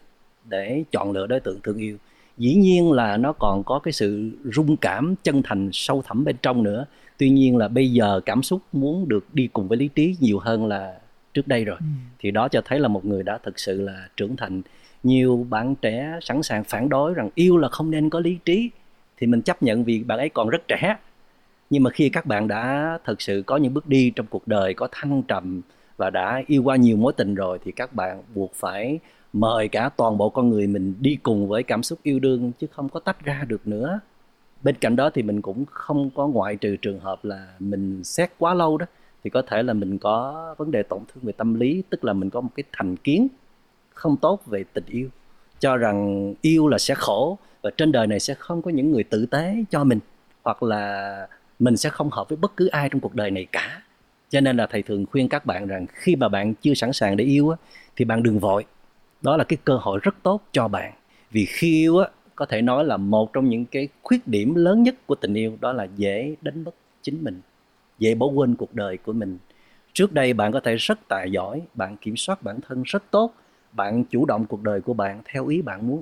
để chọn lựa đối tượng thương yêu. Dĩ nhiên là nó còn có cái sự rung cảm, chân thành, sâu thẳm bên trong nữa. Tuy nhiên là bây giờ cảm xúc muốn được đi cùng với lý trí nhiều hơn là trước đây rồi. Thì đó cho thấy là một người đã thực sự là trưởng thành. Nhiều bạn trẻ sẵn sàng phản đối rằng yêu là không nên có lý trí, thì mình chấp nhận vì bạn ấy còn rất trẻ. Nhưng mà khi các bạn đã thực sự có những bước đi trong cuộc đời, có thăng trầm và đã yêu qua nhiều mối tình rồi, thì các bạn buộc phải mời cả toàn bộ con người mình đi cùng với cảm xúc yêu đương, chứ không có tách ra được nữa. Bên cạnh đó thì mình cũng không có ngoại trừ trường hợp là mình xét quá lâu đó, thì có thể là mình có vấn đề tổn thương về tâm lý. Tức là mình có một cái thành kiến không tốt về tình yêu, cho rằng yêu là sẽ khổ và trên đời này sẽ không có những người tử tế cho mình, hoặc là mình sẽ không hợp với bất cứ ai trong cuộc đời này cả. Cho nên là thầy thường khuyên các bạn rằng khi mà bạn chưa sẵn sàng để yêu á, thì bạn đừng vội. Đó là cái cơ hội rất tốt cho bạn. Vì khi yêu á, có thể nói là một trong những cái khuyết điểm lớn nhất của tình yêu, đó là dễ đánh mất chính mình, dễ bỏ quên cuộc đời của mình. Trước đây bạn có thể rất tài giỏi, bạn kiểm soát bản thân rất tốt, bạn chủ động cuộc đời của bạn theo ý bạn muốn.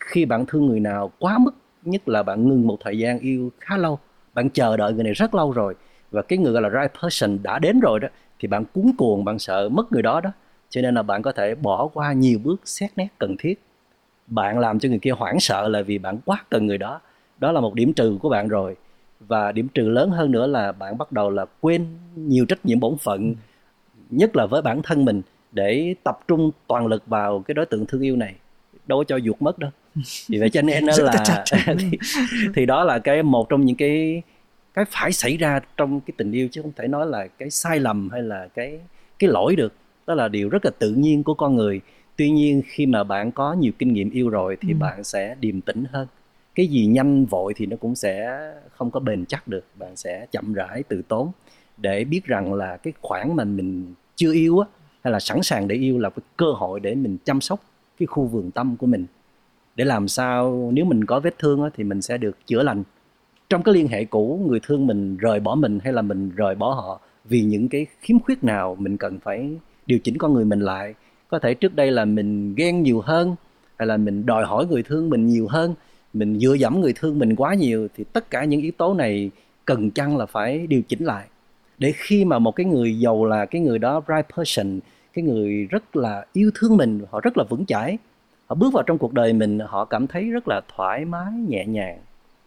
Khi bạn thương người nào quá mức, nhất là bạn ngừng một thời gian yêu khá lâu, bạn chờ đợi người này rất lâu rồi, và cái người gọi là right person đã đến rồi đó, thì bạn cuống cuồng, bạn sợ mất người đó đó. Cho nên là bạn có thể bỏ qua nhiều bước xét nét cần thiết. Bạn làm cho người kia hoảng sợ là vì bạn quá cần người đó. Đó là một điểm trừ của bạn rồi. Và điểm trừ lớn hơn nữa là bạn bắt đầu là quên nhiều trách nhiệm bổn phận, nhất là với bản thân mình, để tập trung toàn lực vào cái đối tượng thương yêu này. Đâu có cho ruột mất đâu. Vì vậy cho nên là thì đó là cái một trong những cái phải xảy ra trong cái tình yêu, chứ không thể nói là cái sai lầm hay là cái lỗi được. Đó là điều rất là tự nhiên của con người. Tuy nhiên khi mà bạn có nhiều kinh nghiệm yêu rồi thì bạn sẽ điềm tĩnh hơn. Cái gì nhanh vội thì nó cũng sẽ không có bền chắc được. Bạn sẽ chậm rãi từ tốn để biết rằng là cái khoảng mà mình chưa yêu á, hay là sẵn sàng để yêu là cái cơ hội để mình chăm sóc cái khu vườn tâm của mình, để làm sao nếu mình có vết thương á, thì mình sẽ được chữa lành. Trong cái liên hệ cũ, người thương mình rời bỏ mình hay là mình rời bỏ họ vì những cái khiếm khuyết nào, mình cần phải điều chỉnh con người mình lại. Có thể trước đây là mình ghen nhiều hơn, hay là mình đòi hỏi người thương mình nhiều hơn, mình dựa dẫm người thương mình quá nhiều. Thì tất cả những yếu tố này cần chăng là phải điều chỉnh lại, để khi mà một cái người, giàu là cái người đó right person, cái người rất là yêu thương mình, họ rất là vững chãi, họ bước vào trong cuộc đời mình, họ cảm thấy rất là thoải mái, nhẹ nhàng,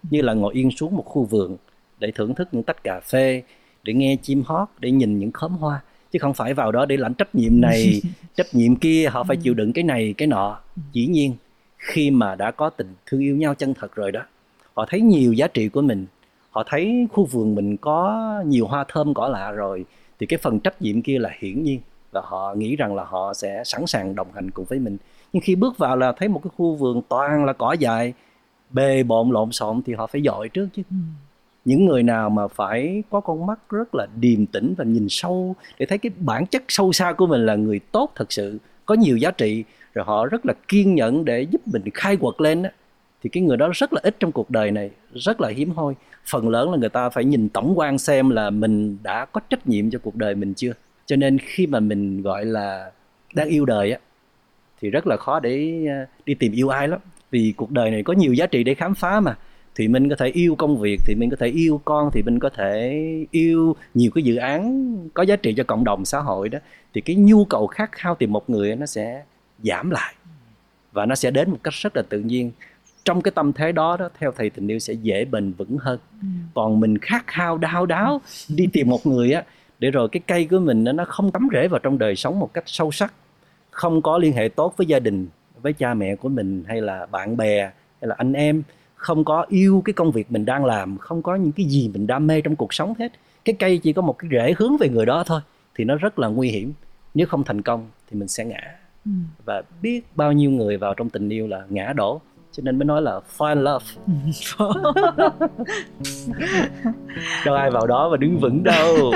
như là ngồi yên xuống một khu vườn để thưởng thức những tách cà phê, để nghe chim hót, để nhìn những khóm hoa, chứ không phải vào đó để lãnh trách nhiệm này trách nhiệm kia, họ phải chịu đựng cái này cái nọ. Dĩ nhiên khi mà đã có tình thương yêu nhau chân thật rồi đó, họ thấy nhiều giá trị của mình, họ thấy khu vườn mình có nhiều hoa thơm cỏ lạ rồi, thì cái phần trách nhiệm kia là hiển nhiên, và họ nghĩ rằng là họ sẽ sẵn sàng đồng hành cùng với mình. Nhưng khi bước vào là thấy một cái khu vườn toàn là cỏ dại, bề bộn lộn xộn, thì họ phải dội trước chứ. Những người nào mà phải có con mắt rất là điềm tĩnh và nhìn sâu để thấy cái bản chất sâu xa của mình là người tốt thật sự, có nhiều giá trị, rồi họ rất là kiên nhẫn để giúp mình khai quật lên đó, thì cái người đó rất là ít trong cuộc đời này, rất là hiếm hoi. Phần lớn là người ta phải nhìn tổng quan xem là mình đã có trách nhiệm cho cuộc đời mình chưa. Cho nên khi mà mình gọi là đang yêu đời á, thì rất là khó để đi tìm yêu ai lắm. Vì cuộc đời này có nhiều giá trị để khám phá mà. Thì mình có thể yêu công việc, thì mình có thể yêu con, thì mình có thể yêu nhiều cái dự án có giá trị cho cộng đồng xã hội đó. Thì cái nhu cầu khát khao tìm một người nó sẽ giảm lại, và nó sẽ đến một cách rất là tự nhiên. Trong cái tâm thế đó, theo thầy, tình yêu sẽ dễ bền vững hơn. Còn mình khát khao đau đáo đi tìm một người á, để rồi cái cây của mình nó không tắm rễ vào trong đời sống một cách sâu sắc, không có liên hệ tốt với gia đình, với cha mẹ của mình, hay là bạn bè, hay là anh em, không có yêu cái công việc mình đang làm, không có những cái gì mình đam mê trong cuộc sống hết. Cái cây chỉ có một cái rễ hướng về người đó thôi, thì nó rất là nguy hiểm. Nếu không thành công thì mình sẽ ngã. Và biết bao nhiêu người vào trong tình yêu là ngã đổ, cho nên mới nói là find love. Đâu ai vào đó mà đứng vững đâu.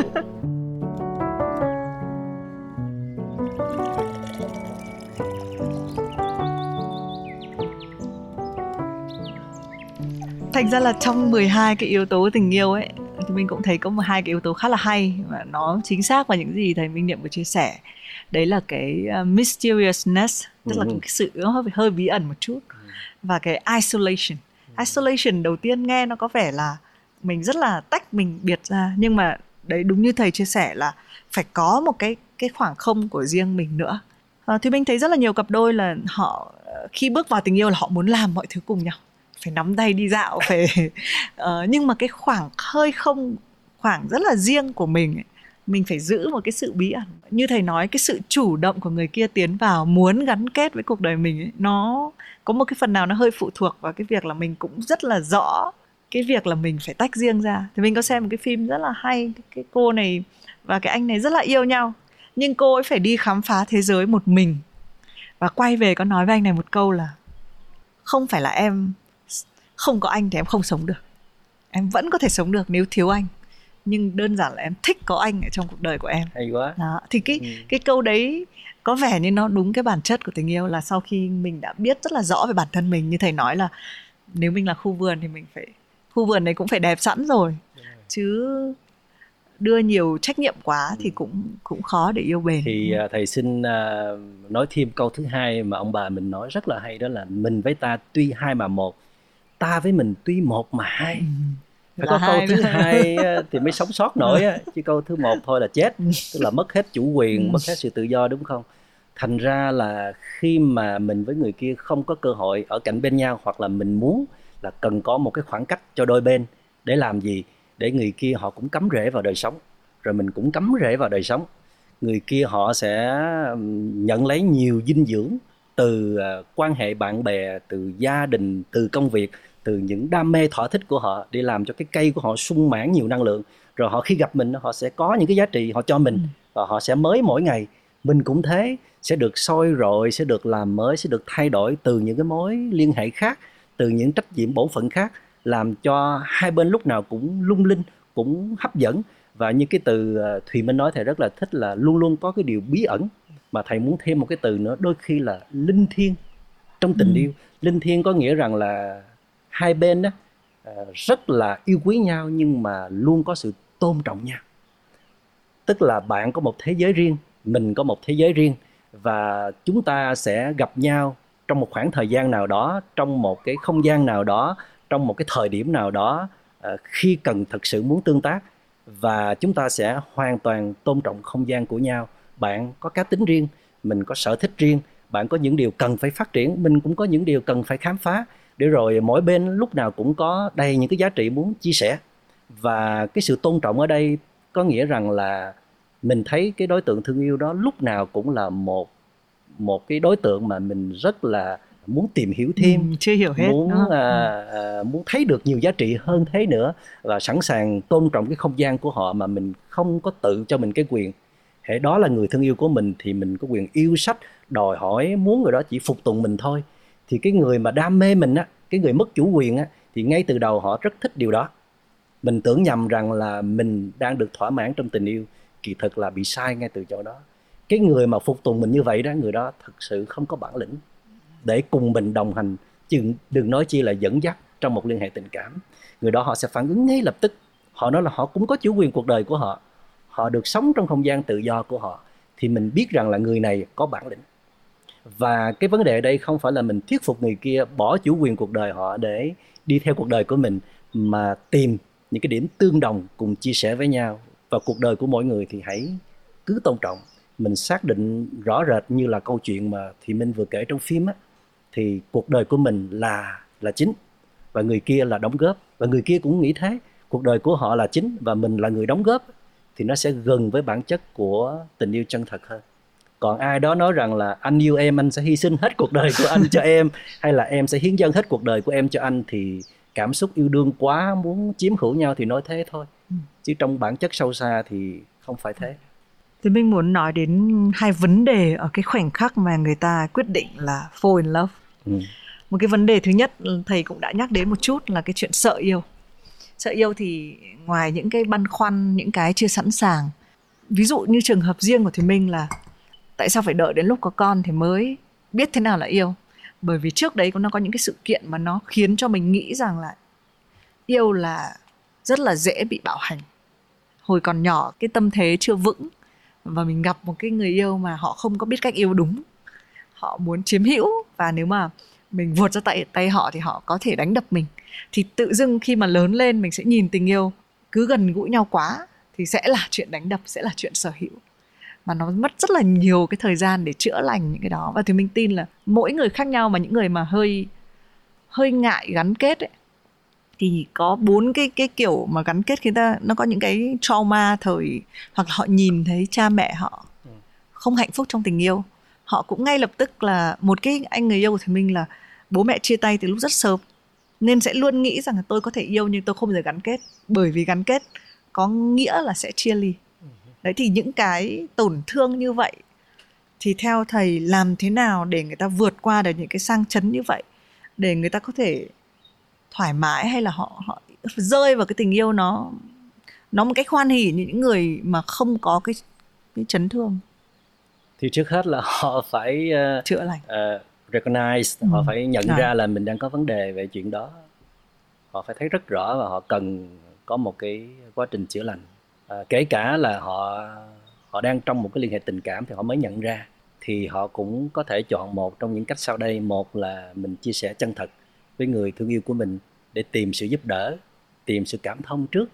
Thành ra là trong 12 cái yếu tố tình yêu ấy, thì mình cũng thấy có một hai cái yếu tố khá là hay và nó chính xác vào những gì thầy Minh Niệm vừa chia sẻ. Đấy là cái mysteriousness, tức là cái sự hơi bí ẩn một chút, và cái isolation. Isolation đầu tiên nghe nó có vẻ là mình rất là tách mình biệt ra, nhưng mà đấy đúng như thầy chia sẻ là phải có một cái khoảng không của riêng mình nữa. Thì mình thấy rất là nhiều cặp đôi là họ khi bước vào tình yêu là họ muốn làm mọi thứ cùng nhau, phải nắm tay đi dạo, phải nhưng mà cái khoảng hơi không, khoảng rất là riêng của mình ấy, mình phải giữ một cái sự bí ẩn. Như thầy nói, cái sự chủ động của người kia tiến vào muốn gắn kết với cuộc đời mình ấy, nó có một cái phần nào nó hơi phụ thuộc vào cái việc là mình cũng rất là rõ cái việc là mình phải tách riêng ra. Thì mình có xem một cái phim rất là hay, cái cô này và cái anh này rất là yêu nhau, nhưng cô ấy phải đi khám phá thế giới một mình. Và quay về có nói với anh này một câu là không phải là em không có anh thì em không sống được. Em vẫn có thể sống được nếu thiếu anh. Nhưng đơn giản là em thích có anh ở trong cuộc đời của em. Hay quá. Đó. Thì cái câu đấy có vẻ như nó đúng cái bản chất của tình yêu, là sau khi mình đã biết rất là rõ về bản thân mình, như thầy nói là nếu mình là khu vườn thì mình phải, khu vườn này cũng phải đẹp sẵn rồi, chứ đưa nhiều trách nhiệm quá thì cũng khó để yêu bền. Thì thầy xin nói thêm câu thứ hai mà ông bà mình nói rất là hay, đó là mình với ta tuy hai mà một, ta với mình tuy một mà hai. Phải có câu thứ hai thì mới sống sót nổi, chứ câu thứ một thôi là chết, tức là mất hết chủ quyền, mất hết sự tự do, đúng không? Thành ra là khi mà mình với người kia không có cơ hội ở cạnh bên nhau, hoặc là mình muốn là cần có một cái khoảng cách cho đôi bên, để làm gì? Để người kia họ cũng cắm rễ vào đời sống, rồi mình cũng cắm rễ vào đời sống. Người kia họ sẽ nhận lấy nhiều dinh dưỡng từ quan hệ bạn bè, từ gia đình, từ công việc, từ những đam mê thỏa thích của họ, để làm cho cái cây của họ sung mãn nhiều năng lượng. Rồi họ khi gặp mình, họ sẽ có những cái giá trị họ cho mình, và họ sẽ mới mỗi ngày. Mình cũng thế, sẽ được soi rọi, sẽ được làm mới, sẽ được thay đổi từ những cái mối liên hệ khác, từ những trách nhiệm bổn phận khác, làm cho hai bên lúc nào cũng lung linh, cũng hấp dẫn. Và như cái từ Thùy Minh nói, thầy rất là thích là luôn luôn có cái điều bí ẩn, mà thầy muốn thêm một cái từ nữa, đôi khi là linh thiêng trong tình yêu. Linh thiêng có nghĩa rằng là hai bên đó rất là yêu quý nhau, nhưng mà luôn có sự tôn trọng nhau. Tức là bạn có một thế giới riêng, mình có một thế giới riêng, và chúng ta sẽ gặp nhau trong một khoảng thời gian nào đó, trong một cái không gian nào đó, trong một cái thời điểm nào đó, khi cần thực sự muốn tương tác. Và chúng ta sẽ hoàn toàn tôn trọng không gian của nhau. Bạn có cá tính riêng, mình có sở thích riêng, bạn có những điều cần phải phát triển, mình cũng có những điều cần phải khám phá. Để rồi mỗi bên lúc nào cũng có đầy những cái giá trị muốn chia sẻ. Và cái sự tôn trọng ở đây có nghĩa rằng là mình thấy cái đối tượng thương yêu đó lúc nào cũng là một cái đối tượng mà mình rất là muốn tìm hiểu thêm, chưa hiểu hết, muốn thấy được nhiều giá trị hơn thế nữa, và sẵn sàng tôn trọng cái không gian của họ mà mình không có tự cho mình cái quyền. Hễ đó là người thương yêu của mình thì mình có quyền yêu sách, đòi hỏi, muốn người đó chỉ phục tùng mình thôi. Thì cái người mà đam mê mình á, cái người mất chủ quyền á, thì ngay từ đầu họ rất thích điều đó. Mình tưởng nhầm rằng là mình đang được thỏa mãn trong tình yêu, kỳ thực là bị sai ngay từ chỗ đó. Cái người mà phục tùng mình như vậy đó, người đó thực sự không có bản lĩnh để cùng mình đồng hành, chứ đừng nói chi là dẫn dắt trong một liên hệ tình cảm. Người đó họ sẽ phản ứng ngay lập tức. Họ nói là họ cũng có chủ quyền cuộc đời của họ, họ được sống trong không gian tự do của họ. Thì mình biết rằng là người này có bản lĩnh. Và cái vấn đề ở đây không phải là mình thuyết phục người kia bỏ chủ quyền cuộc đời họ để đi theo cuộc đời của mình, mà tìm những cái điểm tương đồng cùng chia sẻ với nhau. Và cuộc đời của mỗi người thì hãy cứ tôn trọng. Mình xác định rõ rệt như là câu chuyện mà Thùy Minh vừa kể trong phim á, thì cuộc đời của mình là chính, và người kia là đóng góp. Và người kia cũng nghĩ thế, cuộc đời của họ là chính và mình là người đóng góp. Thì nó sẽ gần với bản chất của tình yêu chân thật hơn. Còn ai đó nói rằng là anh yêu em, anh sẽ hy sinh hết cuộc đời của anh cho em, hay là em sẽ hiến dâng hết cuộc đời của em cho anh, thì cảm xúc yêu đương quá, muốn chiếm hữu nhau thì nói thế thôi, chứ trong bản chất sâu xa thì không phải thế. Thì mình muốn nói đến hai vấn đề ở cái khoảnh khắc mà người ta quyết định là fall in love. Một cái vấn đề thứ nhất thầy cũng đã nhắc đến một chút, là cái chuyện sợ yêu. Sợ yêu thì ngoài những cái băn khoăn, những cái chưa sẵn sàng, ví dụ như trường hợp riêng của Thùy Minh là tại sao phải đợi đến lúc có con thì mới biết thế nào là yêu? Bởi vì trước đấy nó có những cái sự kiện mà nó khiến cho mình nghĩ rằng là yêu là rất là dễ bị bạo hành. Hồi còn nhỏ, cái tâm thế chưa vững, và mình gặp một cái người yêu mà họ không có biết cách yêu đúng. Họ muốn chiếm hữu, và nếu mà mình vượt ra tay họ thì họ có thể đánh đập mình. Thì tự dưng khi mà lớn lên mình sẽ nhìn tình yêu cứ gần gũi nhau quá thì sẽ là chuyện đánh đập, sẽ là chuyện sở hữu. Mà nó mất rất là nhiều cái thời gian để chữa lành những cái đó. Và thì mình tin là mỗi người khác nhau, mà những người mà hơi ngại gắn kết ấy, thì có 4 cái kiểu mà gắn kết khiến ta nó có những cái trauma thời, hoặc là họ nhìn thấy cha mẹ họ không hạnh phúc trong tình yêu, họ cũng ngay lập tức là một cái anh người yêu của Thùy Minh là bố mẹ chia tay từ lúc rất sớm, nên sẽ luôn nghĩ rằng là tôi có thể yêu nhưng tôi không bao giờ gắn kết, bởi vì gắn kết có nghĩa là sẽ chia ly. Đấy, thì những cái tổn thương như vậy thì theo thầy làm thế nào để người ta vượt qua được những cái sang chấn như vậy, để người ta có thể thoải mái, hay là họ rơi vào cái tình yêu nó một cách khoan hỉ như những người mà không có cái chấn thương? Thì trước hết là họ phải chữa lành, recognize, họ phải nhận ra là mình đang có vấn đề về chuyện đó. Họ phải thấy rất rõ và họ cần có một cái quá trình chữa lành. Kể cả là họ đang trong một cái liên hệ tình cảm thì họ mới nhận ra, thì họ cũng có thể chọn một trong những cách sau đây. Một là mình chia sẻ chân thật với người thương yêu của mình để tìm sự giúp đỡ, tìm sự cảm thông trước.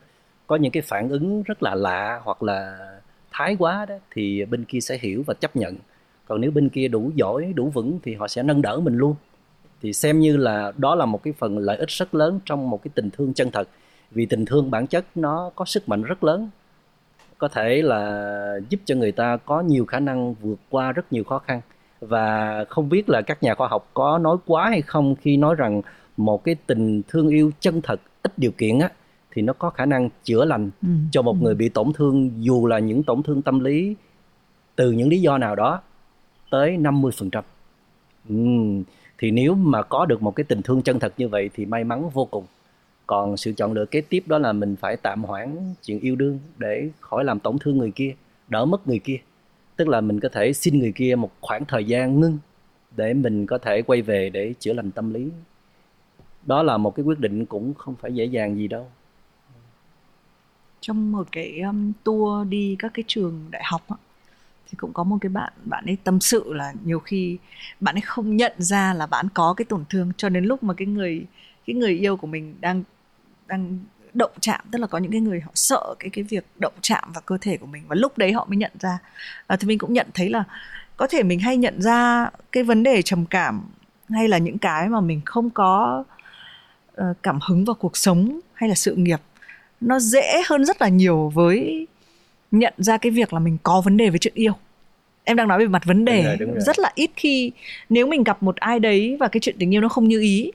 Có những cái phản ứng rất là lạ hoặc là thái quá đó thì bên kia sẽ hiểu và chấp nhận. Còn nếu bên kia đủ giỏi, đủ vững thì họ sẽ nâng đỡ mình luôn. Thì xem như là đó là một cái phần lợi ích rất lớn trong một cái tình thương chân thật. Vì tình thương bản chất nó có sức mạnh rất lớn, có thể là giúp cho người ta có nhiều khả năng vượt qua rất nhiều khó khăn. Và không biết là các nhà khoa học có nói quá hay không khi nói rằng một cái tình thương yêu chân thật, ít điều kiện á, thì nó có khả năng chữa lành cho một người bị tổn thương, dù là những tổn thương tâm lý từ những lý do nào đó, tới 50%. Thì nếu mà có được một cái tình thương chân thật như vậy thì may mắn vô cùng. Còn sự chọn lựa kế tiếp đó là mình phải tạm hoãn chuyện yêu đương để khỏi làm tổn thương người kia, đỡ mất người kia. Tức là mình có thể xin người kia một khoảng thời gian ngưng để mình có thể quay về để chữa lành tâm lý. Đó là một cái quyết định cũng không phải dễ dàng gì đâu. Trong một cái tour đi các cái trường đại học á, thì cũng có một cái bạn ấy tâm sự là nhiều khi bạn ấy không nhận ra là bạn có cái tổn thương cho đến lúc mà cái người yêu của mình đang động chạm. Tức là có những cái người họ sợ cái việc động chạm vào cơ thể của mình, và lúc đấy họ mới nhận ra. Thì mình cũng nhận thấy là có thể mình hay nhận ra cái vấn đề trầm cảm hay là những cái mà mình không có cảm hứng vào cuộc sống hay là sự nghiệp, nó dễ hơn rất là nhiều với nhận ra cái việc là mình có vấn đề với chuyện yêu. Em đang nói về mặt vấn đề. Đúng rồi. Rất là ít khi, nếu mình gặp một ai đấy và cái chuyện tình yêu nó không như ý,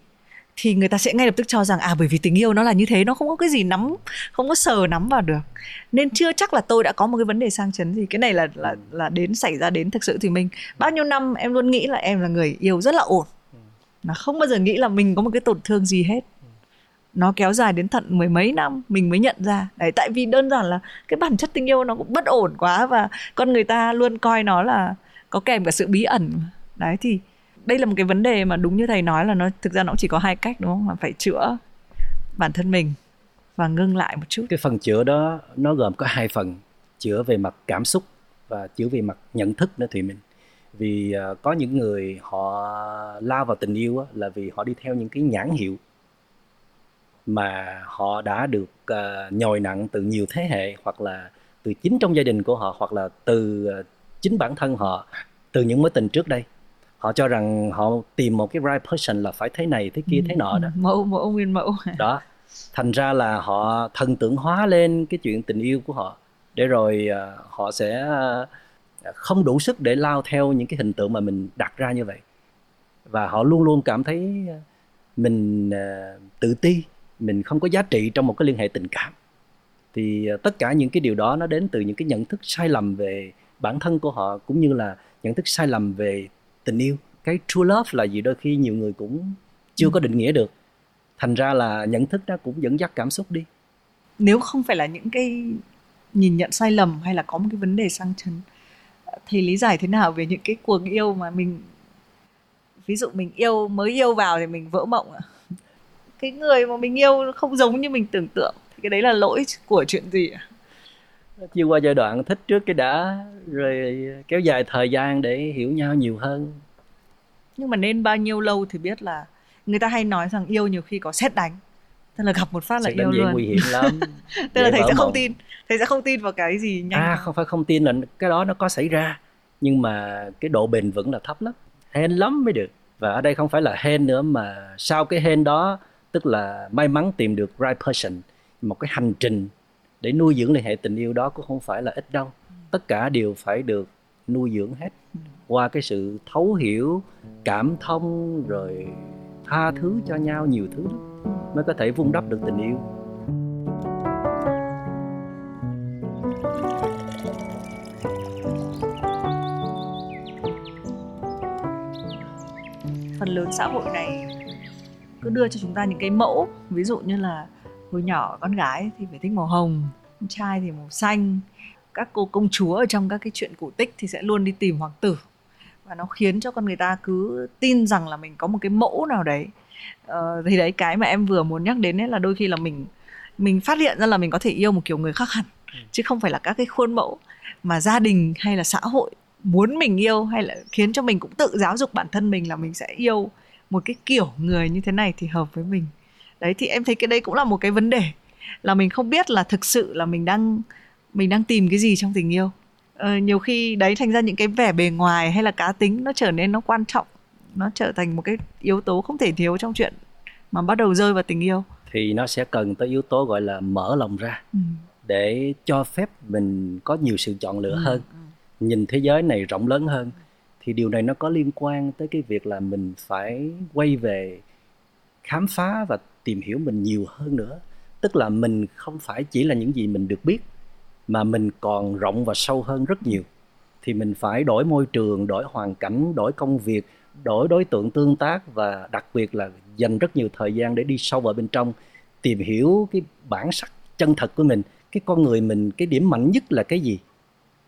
thì người ta sẽ ngay lập tức cho rằng bởi vì tình yêu nó là như thế, nó không có cái gì nắm, không có sờ nắm vào được, nên chưa chắc là tôi đã có một cái vấn đề sang chấn gì. Cái này là đến xảy ra đến thực sự. Thì mình bao nhiêu năm em luôn nghĩ là em là người yêu rất là ổn, mà không bao giờ nghĩ là mình có một cái tổn thương gì hết. Nó kéo dài đến tận mười mấy năm mình mới nhận ra. Đấy, tại vì đơn giản là cái bản chất tình yêu nó cũng bất ổn quá, và con người ta luôn coi nó là có kèm cả sự bí ẩn. Đấy, thì đây là một cái vấn đề mà đúng như thầy nói là nó thực ra nó chỉ có hai cách, đúng không? Là phải chữa bản thân mình và ngưng lại một chút. Cái phần chữa đó nó gồm có hai phần: chữa về mặt cảm xúc và chữa về mặt nhận thức nữa. Thì mình, vì có những người họ lao vào tình yêu là vì họ đi theo những cái nhãn hiệu mà họ đã được nhồi nặng từ nhiều thế hệ, hoặc là từ chính trong gia đình của họ, hoặc là từ chính bản thân họ, từ những mối tình trước đây. Họ cho rằng họ tìm một cái right person là phải thế này, thế kia, thế nọ đó. Mẫu nguyên mẫu. Đó. Thành ra là họ thần tượng hóa lên cái chuyện tình yêu của họ, để rồi họ sẽ không đủ sức để lao theo những cái hình tượng mà mình đặt ra như vậy. Và họ luôn luôn cảm thấy mình tự ti, mình không có giá trị trong một cái liên hệ tình cảm. Thì tất cả những cái điều đó nó đến từ những cái nhận thức sai lầm về bản thân của họ, cũng như là nhận thức sai lầm về tình yêu. Cái true love là gì đôi khi nhiều người cũng chưa có định nghĩa được. Thành ra là nhận thức nó cũng dẫn dắt cảm xúc đi. Nếu không phải là những cái nhìn nhận sai lầm hay là có một cái vấn đề sang chấn, thì lý giải thế nào về những cái cuộc yêu mà mình, ví dụ mình mới yêu vào thì mình vỡ mộng ạ? Cái người mà mình yêu không giống như mình tưởng tượng, thì cái đấy là lỗi của chuyện gì ạ? Chưa qua giai đoạn thích trước cái đã, rồi kéo dài thời gian để hiểu nhau nhiều hơn. Nhưng mà nên bao nhiêu lâu thì biết? Là người ta hay nói rằng yêu nhiều khi có sét đánh, tức là gặp một phát là yêu luôn. Nguy hiểm lắm. Tức là thầy sẽ không tin, thầy sẽ không tin vào cái gì nhanh. Không phải không tin, là cái đó nó có xảy ra, nhưng mà cái độ bền vững là thấp lắm, hên lắm mới được. Và ở đây không phải là hên nữa, mà sau cái hên đó, tức là may mắn tìm được right person, một cái hành trình để nuôi dưỡng liên hệ tình yêu đó cũng không phải là ít đâu. Tất cả đều phải được nuôi dưỡng hết, qua cái sự thấu hiểu, cảm thông, rồi tha thứ cho nhau, nhiều thứ mới có thể vun đắp được tình yêu. lớn xã hội này cứ đưa cho chúng ta những cái mẫu, ví dụ như là hồi nhỏ con gái thì phải thích màu hồng, con trai thì màu xanh. Các cô công chúa ở trong các cái chuyện cổ tích thì sẽ luôn đi tìm hoàng tử, và nó khiến cho con người ta cứ tin rằng là mình có một cái mẫu nào đấy. Thì đấy, cái mà em vừa muốn nhắc đến ấy là đôi khi là mình phát hiện ra là mình có thể yêu một kiểu người khác hẳn, chứ không phải là các cái khuôn mẫu mà gia đình hay là xã hội muốn mình yêu, hay là khiến cho mình cũng tự giáo dục bản thân mình là mình sẽ yêu một cái kiểu người như thế này thì hợp với mình. Đấy, thì em thấy cái đây cũng là một cái vấn đề, là mình không biết là thực sự là mình đang tìm cái gì trong tình yêu. Nhiều khi đấy, thành ra những cái vẻ bề ngoài hay là cá tính nó trở nên nó quan trọng, nó trở thành một cái yếu tố không thể thiếu trong chuyện mà bắt đầu rơi vào tình yêu. Thì nó sẽ cần tới yếu tố gọi là mở lòng ra, để cho phép mình có nhiều sự chọn lựa hơn, nhìn thế giới này rộng lớn hơn. Thì điều này nó có liên quan tới cái việc là mình phải quay về khám phá và tìm hiểu mình nhiều hơn nữa. Tức là mình không phải chỉ là những gì mình được biết, mà mình còn rộng và sâu hơn rất nhiều. Thì mình phải đổi môi trường, đổi hoàn cảnh, đổi công việc, đổi đối tượng tương tác, và đặc biệt là dành rất nhiều thời gian để đi sâu vào bên trong, tìm hiểu cái bản sắc chân thật của mình, cái con người mình, cái điểm mạnh nhất là cái gì,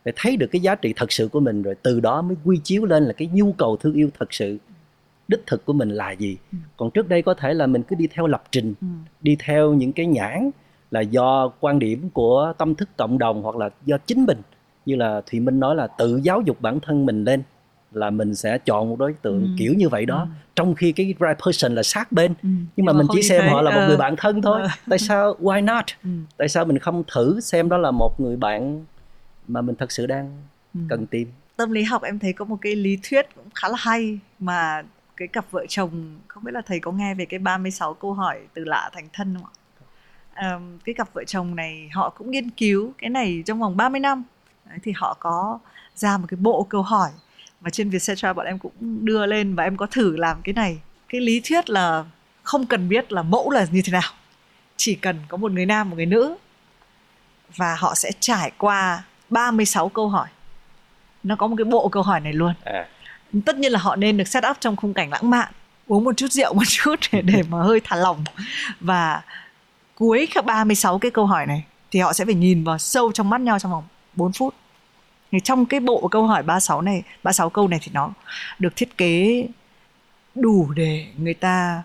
để thấy được cái giá trị thật sự của mình, rồi từ đó mới quy chiếu lên là cái nhu cầu thương yêu thật sự đích thực của mình là gì. Còn trước đây có thể là mình cứ đi theo lập trình, đi theo những cái nhãn là do quan điểm của tâm thức cộng đồng, hoặc là do chính mình, như là Thùy Minh nói là tự giáo dục bản thân mình lên là mình sẽ chọn một đối tượng kiểu như vậy đó, trong khi cái right person là sát bên, nhưng mà mình chỉ xem họ là một người bạn thân thôi. Tại sao why not? Tại sao mình không thử xem đó là một người bạn mà mình thật sự đang cần tìm? Tâm lý học em thấy có một cái lý thuyết cũng khá là hay, mà cái cặp vợ chồng, không biết là thầy có nghe về cái 36 câu hỏi từ lạ thành thân không ạ? Cái cặp vợ chồng này họ cũng nghiên cứu cái này trong vòng 30 năm. Đấy, thì họ có ra một cái bộ câu hỏi mà trên Vietcetera bọn em cũng đưa lên, và em có thử làm cái này. Cái lý thuyết là không cần biết là mẫu là như thế nào, chỉ cần có một người nam, một người nữ, và họ sẽ trải qua 36 câu hỏi. Nó có một cái bộ câu hỏi này luôn. Tất nhiên là họ nên được set up trong khung cảnh lãng mạn, uống một chút rượu một chút để mà hơi thả lỏng. Và cuối 36 cái câu hỏi này thì họ sẽ phải nhìn vào sâu trong mắt nhau trong vòng 4 phút. Thì trong cái bộ câu hỏi 36 câu này thì nó được thiết kế đủ để người ta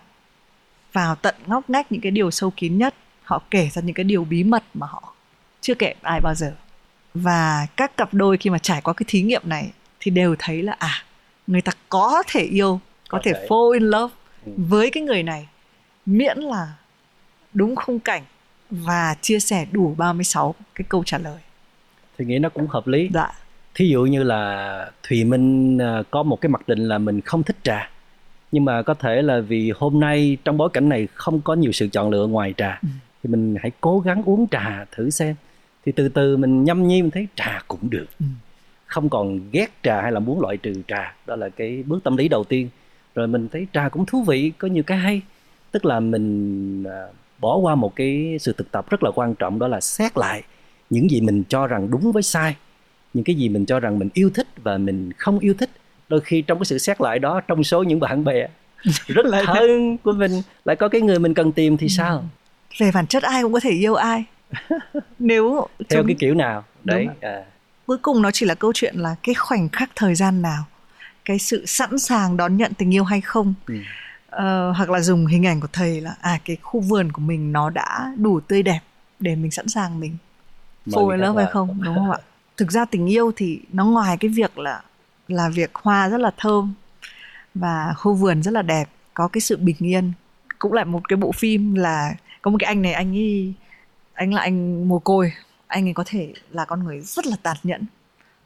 vào tận ngóc ngách những cái điều sâu kín nhất. Họ kể ra những cái điều bí mật mà họ chưa kể ai bao giờ. Và các cặp đôi khi mà trải qua cái thí nghiệm này thì đều thấy là người ta có thể yêu, có thể fall in love với cái người này, miễn là đúng khung cảnh và chia sẻ đủ 36 cái câu trả lời. Thì nghĩ nó cũng hợp lý. Dạ. Thí dụ như là Thùy Minh có một cái mặc định là mình không thích trà, nhưng mà có thể là vì hôm nay trong bối cảnh này không có nhiều sự chọn lựa ngoài trà, thì mình hãy cố gắng uống trà thử xem. Thì từ từ mình nhâm nhi mình thấy trà cũng được, không còn ghét trà hay là muốn loại trừ trà. Đó là cái bước tâm lý đầu tiên. Rồi mình thấy trà cũng thú vị, có nhiều cái hay. Tức là mình bỏ qua một cái sự thực tập rất là quan trọng, đó là xét lại những gì mình cho rằng đúng với sai, những cái gì mình cho rằng mình yêu thích và mình không yêu thích. Đôi khi trong cái sự xét lại đó, trong số những bạn bè rất là thân của mình lại có cái người mình cần tìm thì sao? Về bản chất ai cũng có thể yêu ai nếu theo cái kiểu nào đấy. Cuối cùng nó chỉ là câu chuyện là cái khoảnh khắc thời gian nào, cái sự sẵn sàng đón nhận tình yêu hay không. Hoặc là dùng hình ảnh của thầy là cái khu vườn của mình nó đã đủ tươi đẹp để mình sẵn sàng mình fall in love hay không, đúng không ạ? Thực ra tình yêu thì nó ngoài cái việc là việc hoa rất là thơm và khu vườn rất là đẹp, có cái sự bình yên. Cũng lại một cái bộ phim là có một cái anh này, anh là anh mồ côi, anh ấy có thể là con người rất là tàn nhẫn,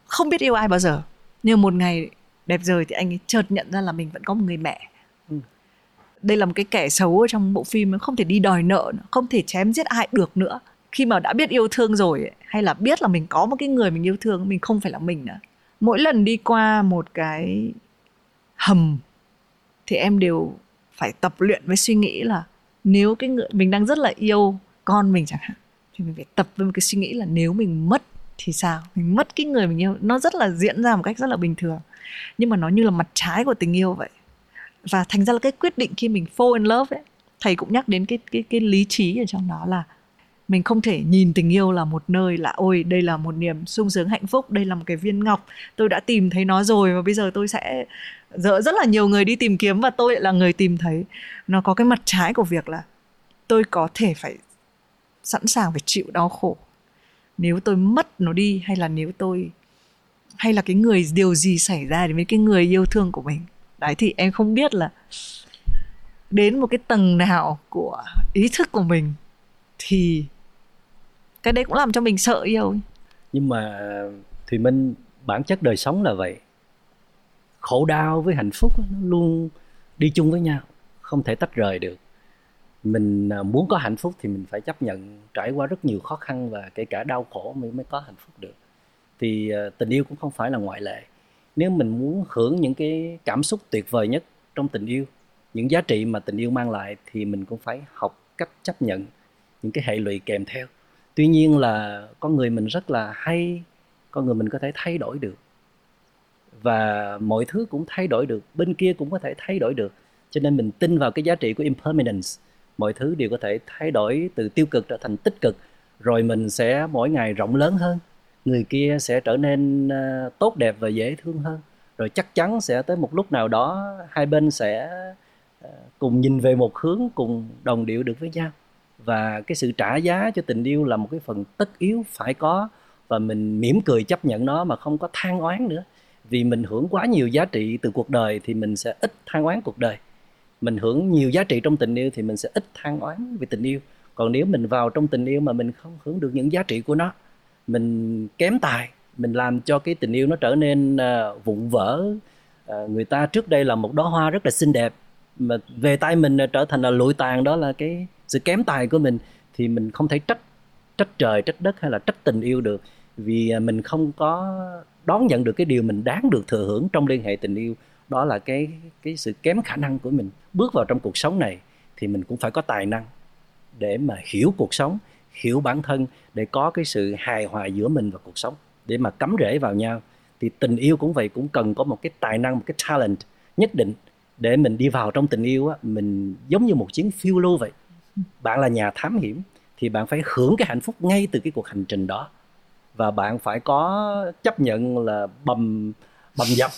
không biết yêu ai bao giờ, nhưng một ngày đẹp trời thì anh ấy chợt nhận ra là mình vẫn có một người mẹ. Đây là một cái kẻ xấu ở trong bộ phim, không thể đi đòi nợ, không thể chém giết ai được nữa. Khi mà đã biết yêu thương rồi, hay là biết là mình có một cái người mình yêu thương, mình không phải là mình nữa. Mỗi lần đi qua một cái hầm thì em đều phải tập luyện với suy nghĩ là nếu cái người mình đang rất là yêu con mình chẳng hạn, thì mình phải tập với một cái suy nghĩ là nếu mình mất thì sao, mình mất cái người mình yêu. Nó rất là diễn ra một cách rất là bình thường, nhưng mà nó như là mặt trái của tình yêu vậy. Và thành ra là cái quyết định khi mình fall in love ấy, thầy cũng nhắc đến cái lý trí ở trong đó là mình không thể nhìn tình yêu là một nơi là ôi đây là một niềm sung sướng hạnh phúc, đây là một cái viên ngọc, tôi đã tìm thấy nó rồi và bây giờ tôi sẽ rất là nhiều người đi tìm kiếm và tôi lại là người tìm thấy. Nó có cái mặt trái của việc là tôi có thể phải sẵn sàng phải chịu đau khổ nếu tôi mất nó đi, hay là nếu tôi, hay là cái người, điều gì xảy ra đến với cái người yêu thương của mình. Đấy, thì em không biết là đến một cái tầng nào của ý thức của mình thì cái đấy cũng làm cho mình sợ yêu. Nhưng mà thì mình, bản chất đời sống là vậy, khổ đau với hạnh phúc nó luôn đi chung với nhau, không thể tách rời được. Mình muốn có hạnh phúc thì mình phải chấp nhận trải qua rất nhiều khó khăn và kể cả đau khổ mình mới có hạnh phúc được. Thì tình yêu cũng không phải là ngoại lệ. Nếu mình muốn hưởng những cái cảm xúc tuyệt vời nhất trong tình yêu, những giá trị mà tình yêu mang lại, thì mình cũng phải học cách chấp nhận những cái hệ lụy kèm theo. Tuy nhiên là con người mình rất là hay, con người mình có thể thay đổi được, và mọi thứ cũng thay đổi được, bên kia cũng có thể thay đổi được. Cho nên mình tin vào cái giá trị của impermanence, mọi thứ đều có thể thay đổi từ tiêu cực trở thành tích cực, rồi mình sẽ mỗi ngày rộng lớn hơn, người kia sẽ trở nên tốt đẹp và dễ thương hơn, rồi chắc chắn sẽ tới một lúc nào đó hai bên sẽ cùng nhìn về một hướng, cùng đồng điệu được với nhau. Và cái sự trả giá cho tình yêu là một cái phần tất yếu phải có, và mình mỉm cười chấp nhận nó mà không có than oán nữa. Vì mình hưởng quá nhiều giá trị từ cuộc đời thì mình sẽ ít than oán cuộc đời. Mình hưởng nhiều giá trị trong tình yêu thì mình sẽ ít than oán về tình yêu. Còn nếu mình vào trong tình yêu mà mình không hưởng được những giá trị của nó, mình kém tài, mình làm cho cái tình yêu nó trở nên vụn vỡ. Người ta trước đây là một đóa hoa rất là xinh đẹp, mà về tay mình trở thành là lụi tàn, đó là cái sự kém tài của mình. Thì mình không thể trách trời, trách đất hay là trách tình yêu được, vì mình không có đón nhận được cái điều mình đáng được thừa hưởng trong liên hệ tình yêu. Đó là cái sự kém khả năng của mình. Bước vào trong cuộc sống này thì mình cũng phải có tài năng để mà hiểu cuộc sống, hiểu bản thân, để có cái sự hài hòa giữa mình và cuộc sống, để mà cắm rễ vào nhau. Thì tình yêu cũng vậy, cũng cần có một cái tài năng, một cái talent nhất định để mình đi vào trong tình yêu á. Mình giống như một chuyến phiêu lưu vậy, bạn là nhà thám hiểm thì bạn phải hưởng cái hạnh phúc ngay từ cái cuộc hành trình đó, và bạn phải có chấp nhận là bầm dập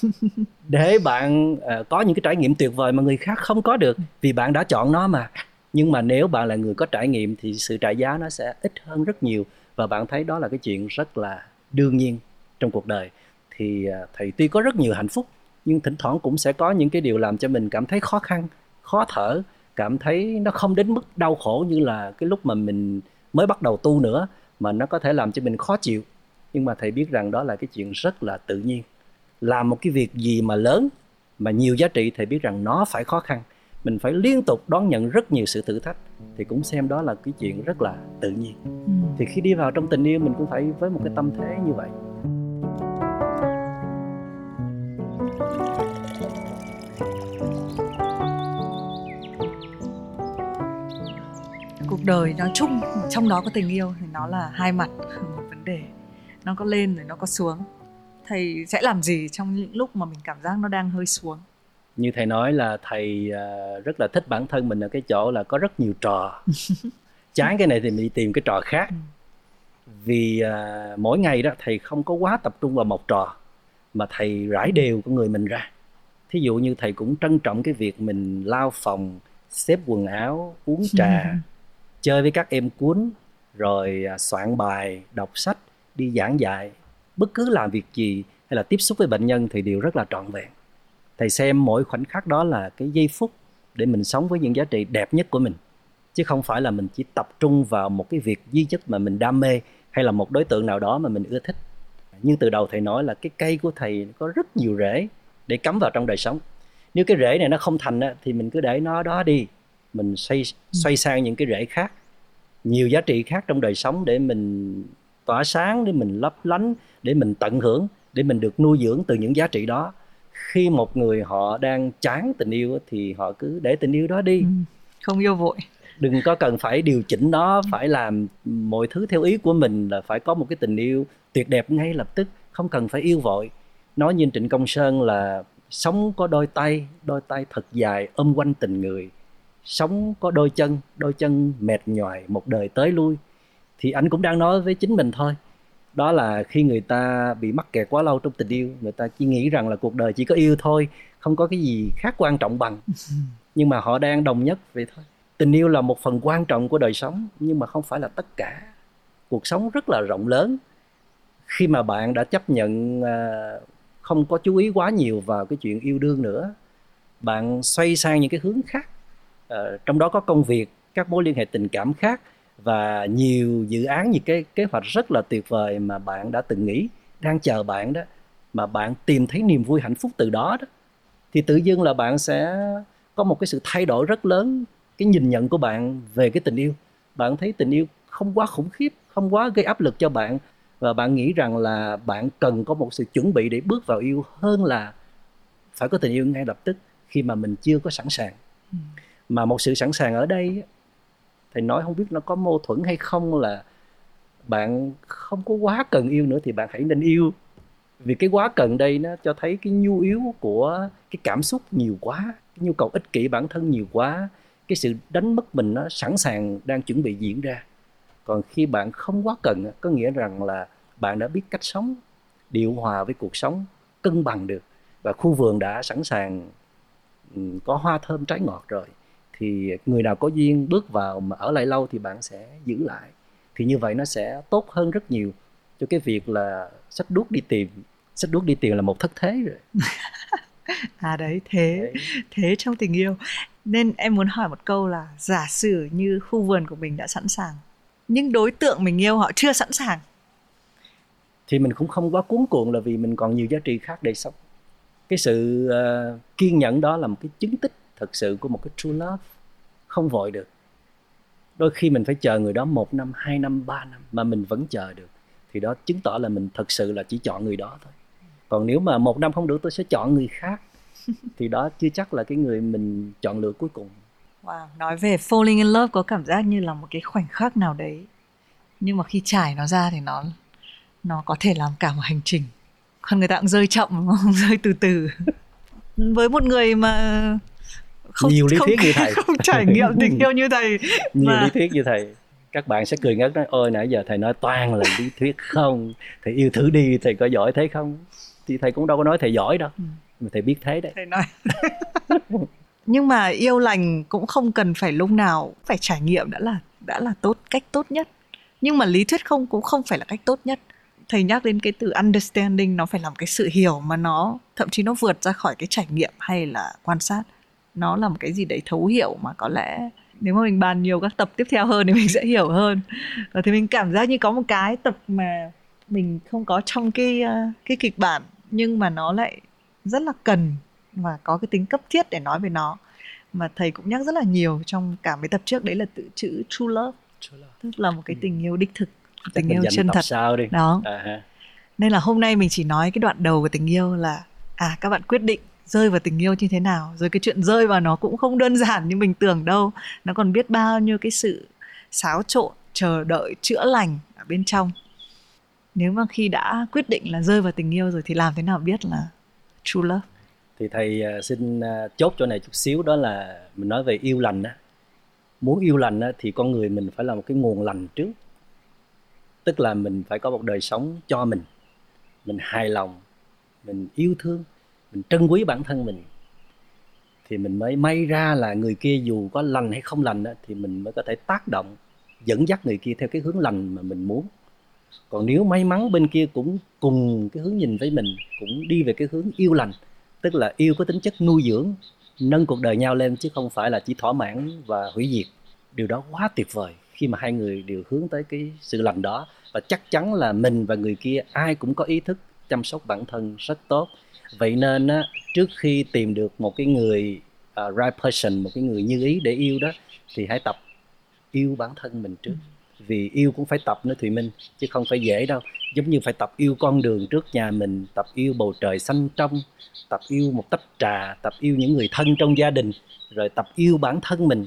để bạn có những cái trải nghiệm tuyệt vời mà người khác không có được, vì bạn đã chọn nó mà. Nhưng mà nếu bạn là người có trải nghiệm thì sự trả giá nó sẽ ít hơn rất nhiều, và bạn thấy đó là cái chuyện rất là đương nhiên trong cuộc đời. Thì thầy tuy có rất nhiều hạnh phúc, nhưng thỉnh thoảng cũng sẽ có những cái điều làm cho mình cảm thấy khó khăn, khó thở, cảm thấy nó không đến mức đau khổ như là cái lúc mà mình mới bắt đầu tu nữa, mà nó có thể làm cho mình khó chịu. Nhưng mà thầy biết rằng đó là cái chuyện rất là tự nhiên. Làm một cái việc gì mà lớn, mà nhiều giá trị, thầy biết rằng nó phải khó khăn, mình phải liên tục đón nhận rất nhiều sự thử thách, thì cũng xem đó là cái chuyện rất là tự nhiên. Thì khi đi vào trong tình yêu mình cũng phải với một cái tâm thế như vậy. Cuộc đời nói chung, trong đó có tình yêu, thì nó là hai mặt một vấn đề, nó có lên rồi nó có xuống. Thầy sẽ làm gì trong những lúc mà mình cảm giác nó đang hơi xuống? Như thầy nói là thầy rất là thích bản thân mình ở cái chỗ là có rất nhiều trò. Chán cái này thì mình đi tìm cái trò khác. Vì mỗi ngày đó thầy không có quá tập trung vào một trò, mà thầy rải đều con người mình ra. Thí dụ như thầy cũng trân trọng cái việc mình lau phòng, xếp quần áo, uống trà, chơi với các em cuốn, rồi soạn bài, đọc sách, đi giảng dạy. Bất cứ làm việc gì hay là tiếp xúc với bệnh nhân thì đều rất là trọn vẹn. Thầy xem mỗi khoảnh khắc đó là cái giây phút để mình sống với những giá trị đẹp nhất của mình, chứ không phải là mình chỉ tập trung vào một cái việc duy nhất mà mình đam mê, hay là một đối tượng nào đó mà mình ưa thích. Nhưng từ đầu thầy nói là cái cây của thầy có rất nhiều rễ để cắm vào trong đời sống. Nếu cái rễ này nó không thành thì mình cứ để nó đó đi, mình xoay sang những cái rễ khác, nhiều giá trị khác trong đời sống, để mình tỏa sáng, để mình lấp lánh, để mình tận hưởng, để mình được nuôi dưỡng từ những giá trị đó. Khi một người họ đang chán tình yêu thì họ cứ để tình yêu đó đi, không yêu vội, đừng có cần phải điều chỉnh nó, phải làm mọi thứ theo ý của mình, là phải có một cái tình yêu tuyệt đẹp ngay lập tức, không cần phải yêu vội. Nói như Trịnh Công Sơn là Sống có đôi tay thật dài ôm quanh tình người. Sống có đôi chân mệt nhoài một đời tới lui. Thì anh cũng đang nói với chính mình thôi. Đó là khi người ta bị mắc kẹt quá lâu trong tình yêu, người ta chỉ nghĩ rằng là cuộc đời chỉ có yêu thôi, không có cái gì khác quan trọng bằng. Nhưng mà họ đang đồng nhất vậy thôi. Tình yêu là một phần quan trọng của đời sống, nhưng mà không phải là tất cả. Cuộc sống rất là rộng lớn. Khi mà bạn đã chấp nhận không có chú ý quá nhiều vào cái chuyện yêu đương nữa, bạn xoay sang những cái hướng khác, trong đó có công việc, các mối liên hệ tình cảm khác, và nhiều dự án, nhiều cái kế hoạch rất là tuyệt vời mà bạn đã từng nghĩ đang chờ bạn đó, mà bạn tìm thấy niềm vui hạnh phúc từ đó đó, thì tự dưng là bạn sẽ có một cái sự thay đổi rất lớn. Cái nhìn nhận của bạn về cái tình yêu, bạn thấy tình yêu không quá khủng khiếp, không quá gây áp lực cho bạn, và bạn nghĩ rằng là bạn cần có một sự chuẩn bị để bước vào yêu hơn là phải có tình yêu ngay lập tức khi mà mình chưa có sẵn sàng. Mà một sự sẵn sàng ở đây, thầy nói không biết nó có mâu thuẫn hay không, là bạn không có quá cần yêu nữa thì bạn hãy nên yêu. Vì cái quá cần đây nó cho thấy cái nhu yếu của cái cảm xúc nhiều quá, cái nhu cầu ích kỷ bản thân nhiều quá, cái sự đánh mất mình nó sẵn sàng đang chuẩn bị diễn ra. Còn khi bạn không quá cần, có nghĩa rằng là bạn đã biết cách sống, điều hòa với cuộc sống, cân bằng được. Và khu vườn đã sẵn sàng có hoa thơm trái ngọt rồi. Thì người nào có duyên bước vào mà ở lại lâu thì bạn sẽ giữ lại. Thì như vậy nó sẽ tốt hơn rất nhiều cho cái việc là xách đuốc đi tìm. Xách đuốc đi tìm là một thất thế rồi. À đấy, thế trong tình yêu. Nên em muốn hỏi một câu là giả sử như khu vườn của mình đã sẵn sàng, nhưng đối tượng mình yêu họ chưa sẵn sàng, thì mình cũng không quá cuống cuồng, là vì mình còn nhiều giá trị khác để sống. Cái sự kiên nhẫn đó là một cái chứng tích thật sự của một cái true love. Không vội được. Đôi khi mình phải chờ người đó 1 năm, 2 năm, 3 năm mà mình vẫn chờ được. Thì đó chứng tỏ là mình thật sự là chỉ chọn người đó thôi. Còn nếu mà 1 năm không được, tôi sẽ chọn người khác, thì đó chưa chắc là cái người mình chọn lựa cuối cùng. Wow, nói về falling in love có cảm giác như là một cái khoảnh khắc nào đấy. Nhưng mà khi trải nó ra thì nó có thể làm cả một hành trình. Còn người ta cũng rơi chậm, không rơi từ từ. Với một người mà không trải nghiệm tình yêu như thầy. Nhiều lý thuyết như thầy. Các bạn sẽ cười ngất nói, ôi nãy giờ thầy nói toàn là lý thuyết không. Thầy yêu thử đi, thầy có giỏi thế không? Thì thầy cũng đâu có nói thầy giỏi đâu. Mà thầy biết thế đấy. Thầy nói. Nhưng mà yêu lành cũng không cần phải lúc nào phải trải nghiệm đã là tốt, cách tốt nhất. Nhưng mà lý thuyết không cũng không phải là cách tốt nhất. Thầy nhắc đến cái từ understanding, nó phải làm cái sự hiểu mà nó thậm chí nó vượt ra khỏi cái trải nghiệm hay là quan sát. Nó là một cái gì đấy thấu hiểu mà có lẽ nếu mà mình bàn nhiều các tập tiếp theo hơn thì mình sẽ hiểu hơn. Và thì mình cảm giác như có một cái tập mà mình không có trong cái kịch bản, nhưng mà nó lại rất là cần và có cái tính cấp thiết để nói về nó, mà thầy cũng nhắc rất là nhiều trong cả mấy tập trước, đấy là tự chữ true love. Tức là một cái tình yêu đích thực, tình yêu chân thật đó. Nên là hôm nay mình chỉ nói cái đoạn đầu của tình yêu là các bạn quyết định rơi vào tình yêu như thế nào, rồi cái chuyện rơi vào nó cũng không đơn giản như mình tưởng đâu, nó còn biết bao nhiêu cái sự xáo trộn, chờ đợi, chữa lành ở bên trong. Nếu mà khi đã quyết định là rơi vào tình yêu rồi thì làm thế nào biết là true love? Thì thầy xin chốt chỗ này chút xíu, đó là mình nói về yêu lành. Muốn yêu lành thì con người mình phải là một cái nguồn lành trước. Tức là mình phải có một đời sống cho mình hài lòng, mình yêu thương, mình trân quý bản thân mình. Thì mình mới may ra là người kia dù có lành hay không lành thì mình mới có thể tác động, dẫn dắt người kia theo cái hướng lành mà mình muốn. Còn nếu may mắn bên kia cũng cùng cái hướng nhìn với mình, cũng đi về cái hướng yêu lành, tức là yêu có tính chất nuôi dưỡng, nâng cuộc đời nhau lên chứ không phải là chỉ thỏa mãn và hủy diệt. Điều đó quá tuyệt vời khi mà hai người đều hướng tới cái sự lành đó. Và chắc chắn là mình và người kia ai cũng có ý thức chăm sóc bản thân rất tốt. Vậy nên trước khi tìm được một cái người right person, một cái người như ý để yêu đó, thì hãy tập yêu bản thân mình trước. Vì yêu cũng phải tập nữa Thùy Minh, chứ không phải dễ đâu. Giống như phải tập yêu con đường trước nhà mình, tập yêu bầu trời xanh trong, tập yêu một tách trà, tập yêu những người thân trong gia đình, rồi tập yêu bản thân mình.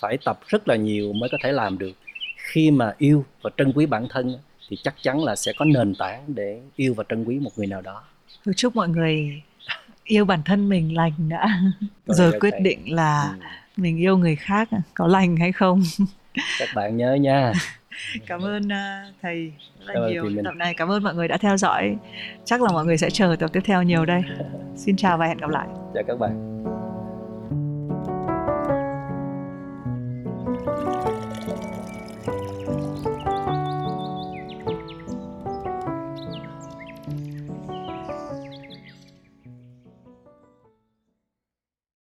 Phải tập rất là nhiều mới có thể làm được. Khi mà yêu và trân quý bản thân thì chắc chắn là sẽ có nền tảng để yêu và trân quý một người nào đó. Tôi chúc mọi người yêu bản thân mình lành đã, rồi quyết định là mình yêu người khác có lành hay không. Các bạn nhớ nha. Cảm ơn thầy rất là nhiều tập này. Cảm ơn mọi người đã theo dõi. Chắc là mọi người sẽ chờ tập tiếp theo nhiều đây. Xin chào và hẹn gặp lại. Chào các bạn.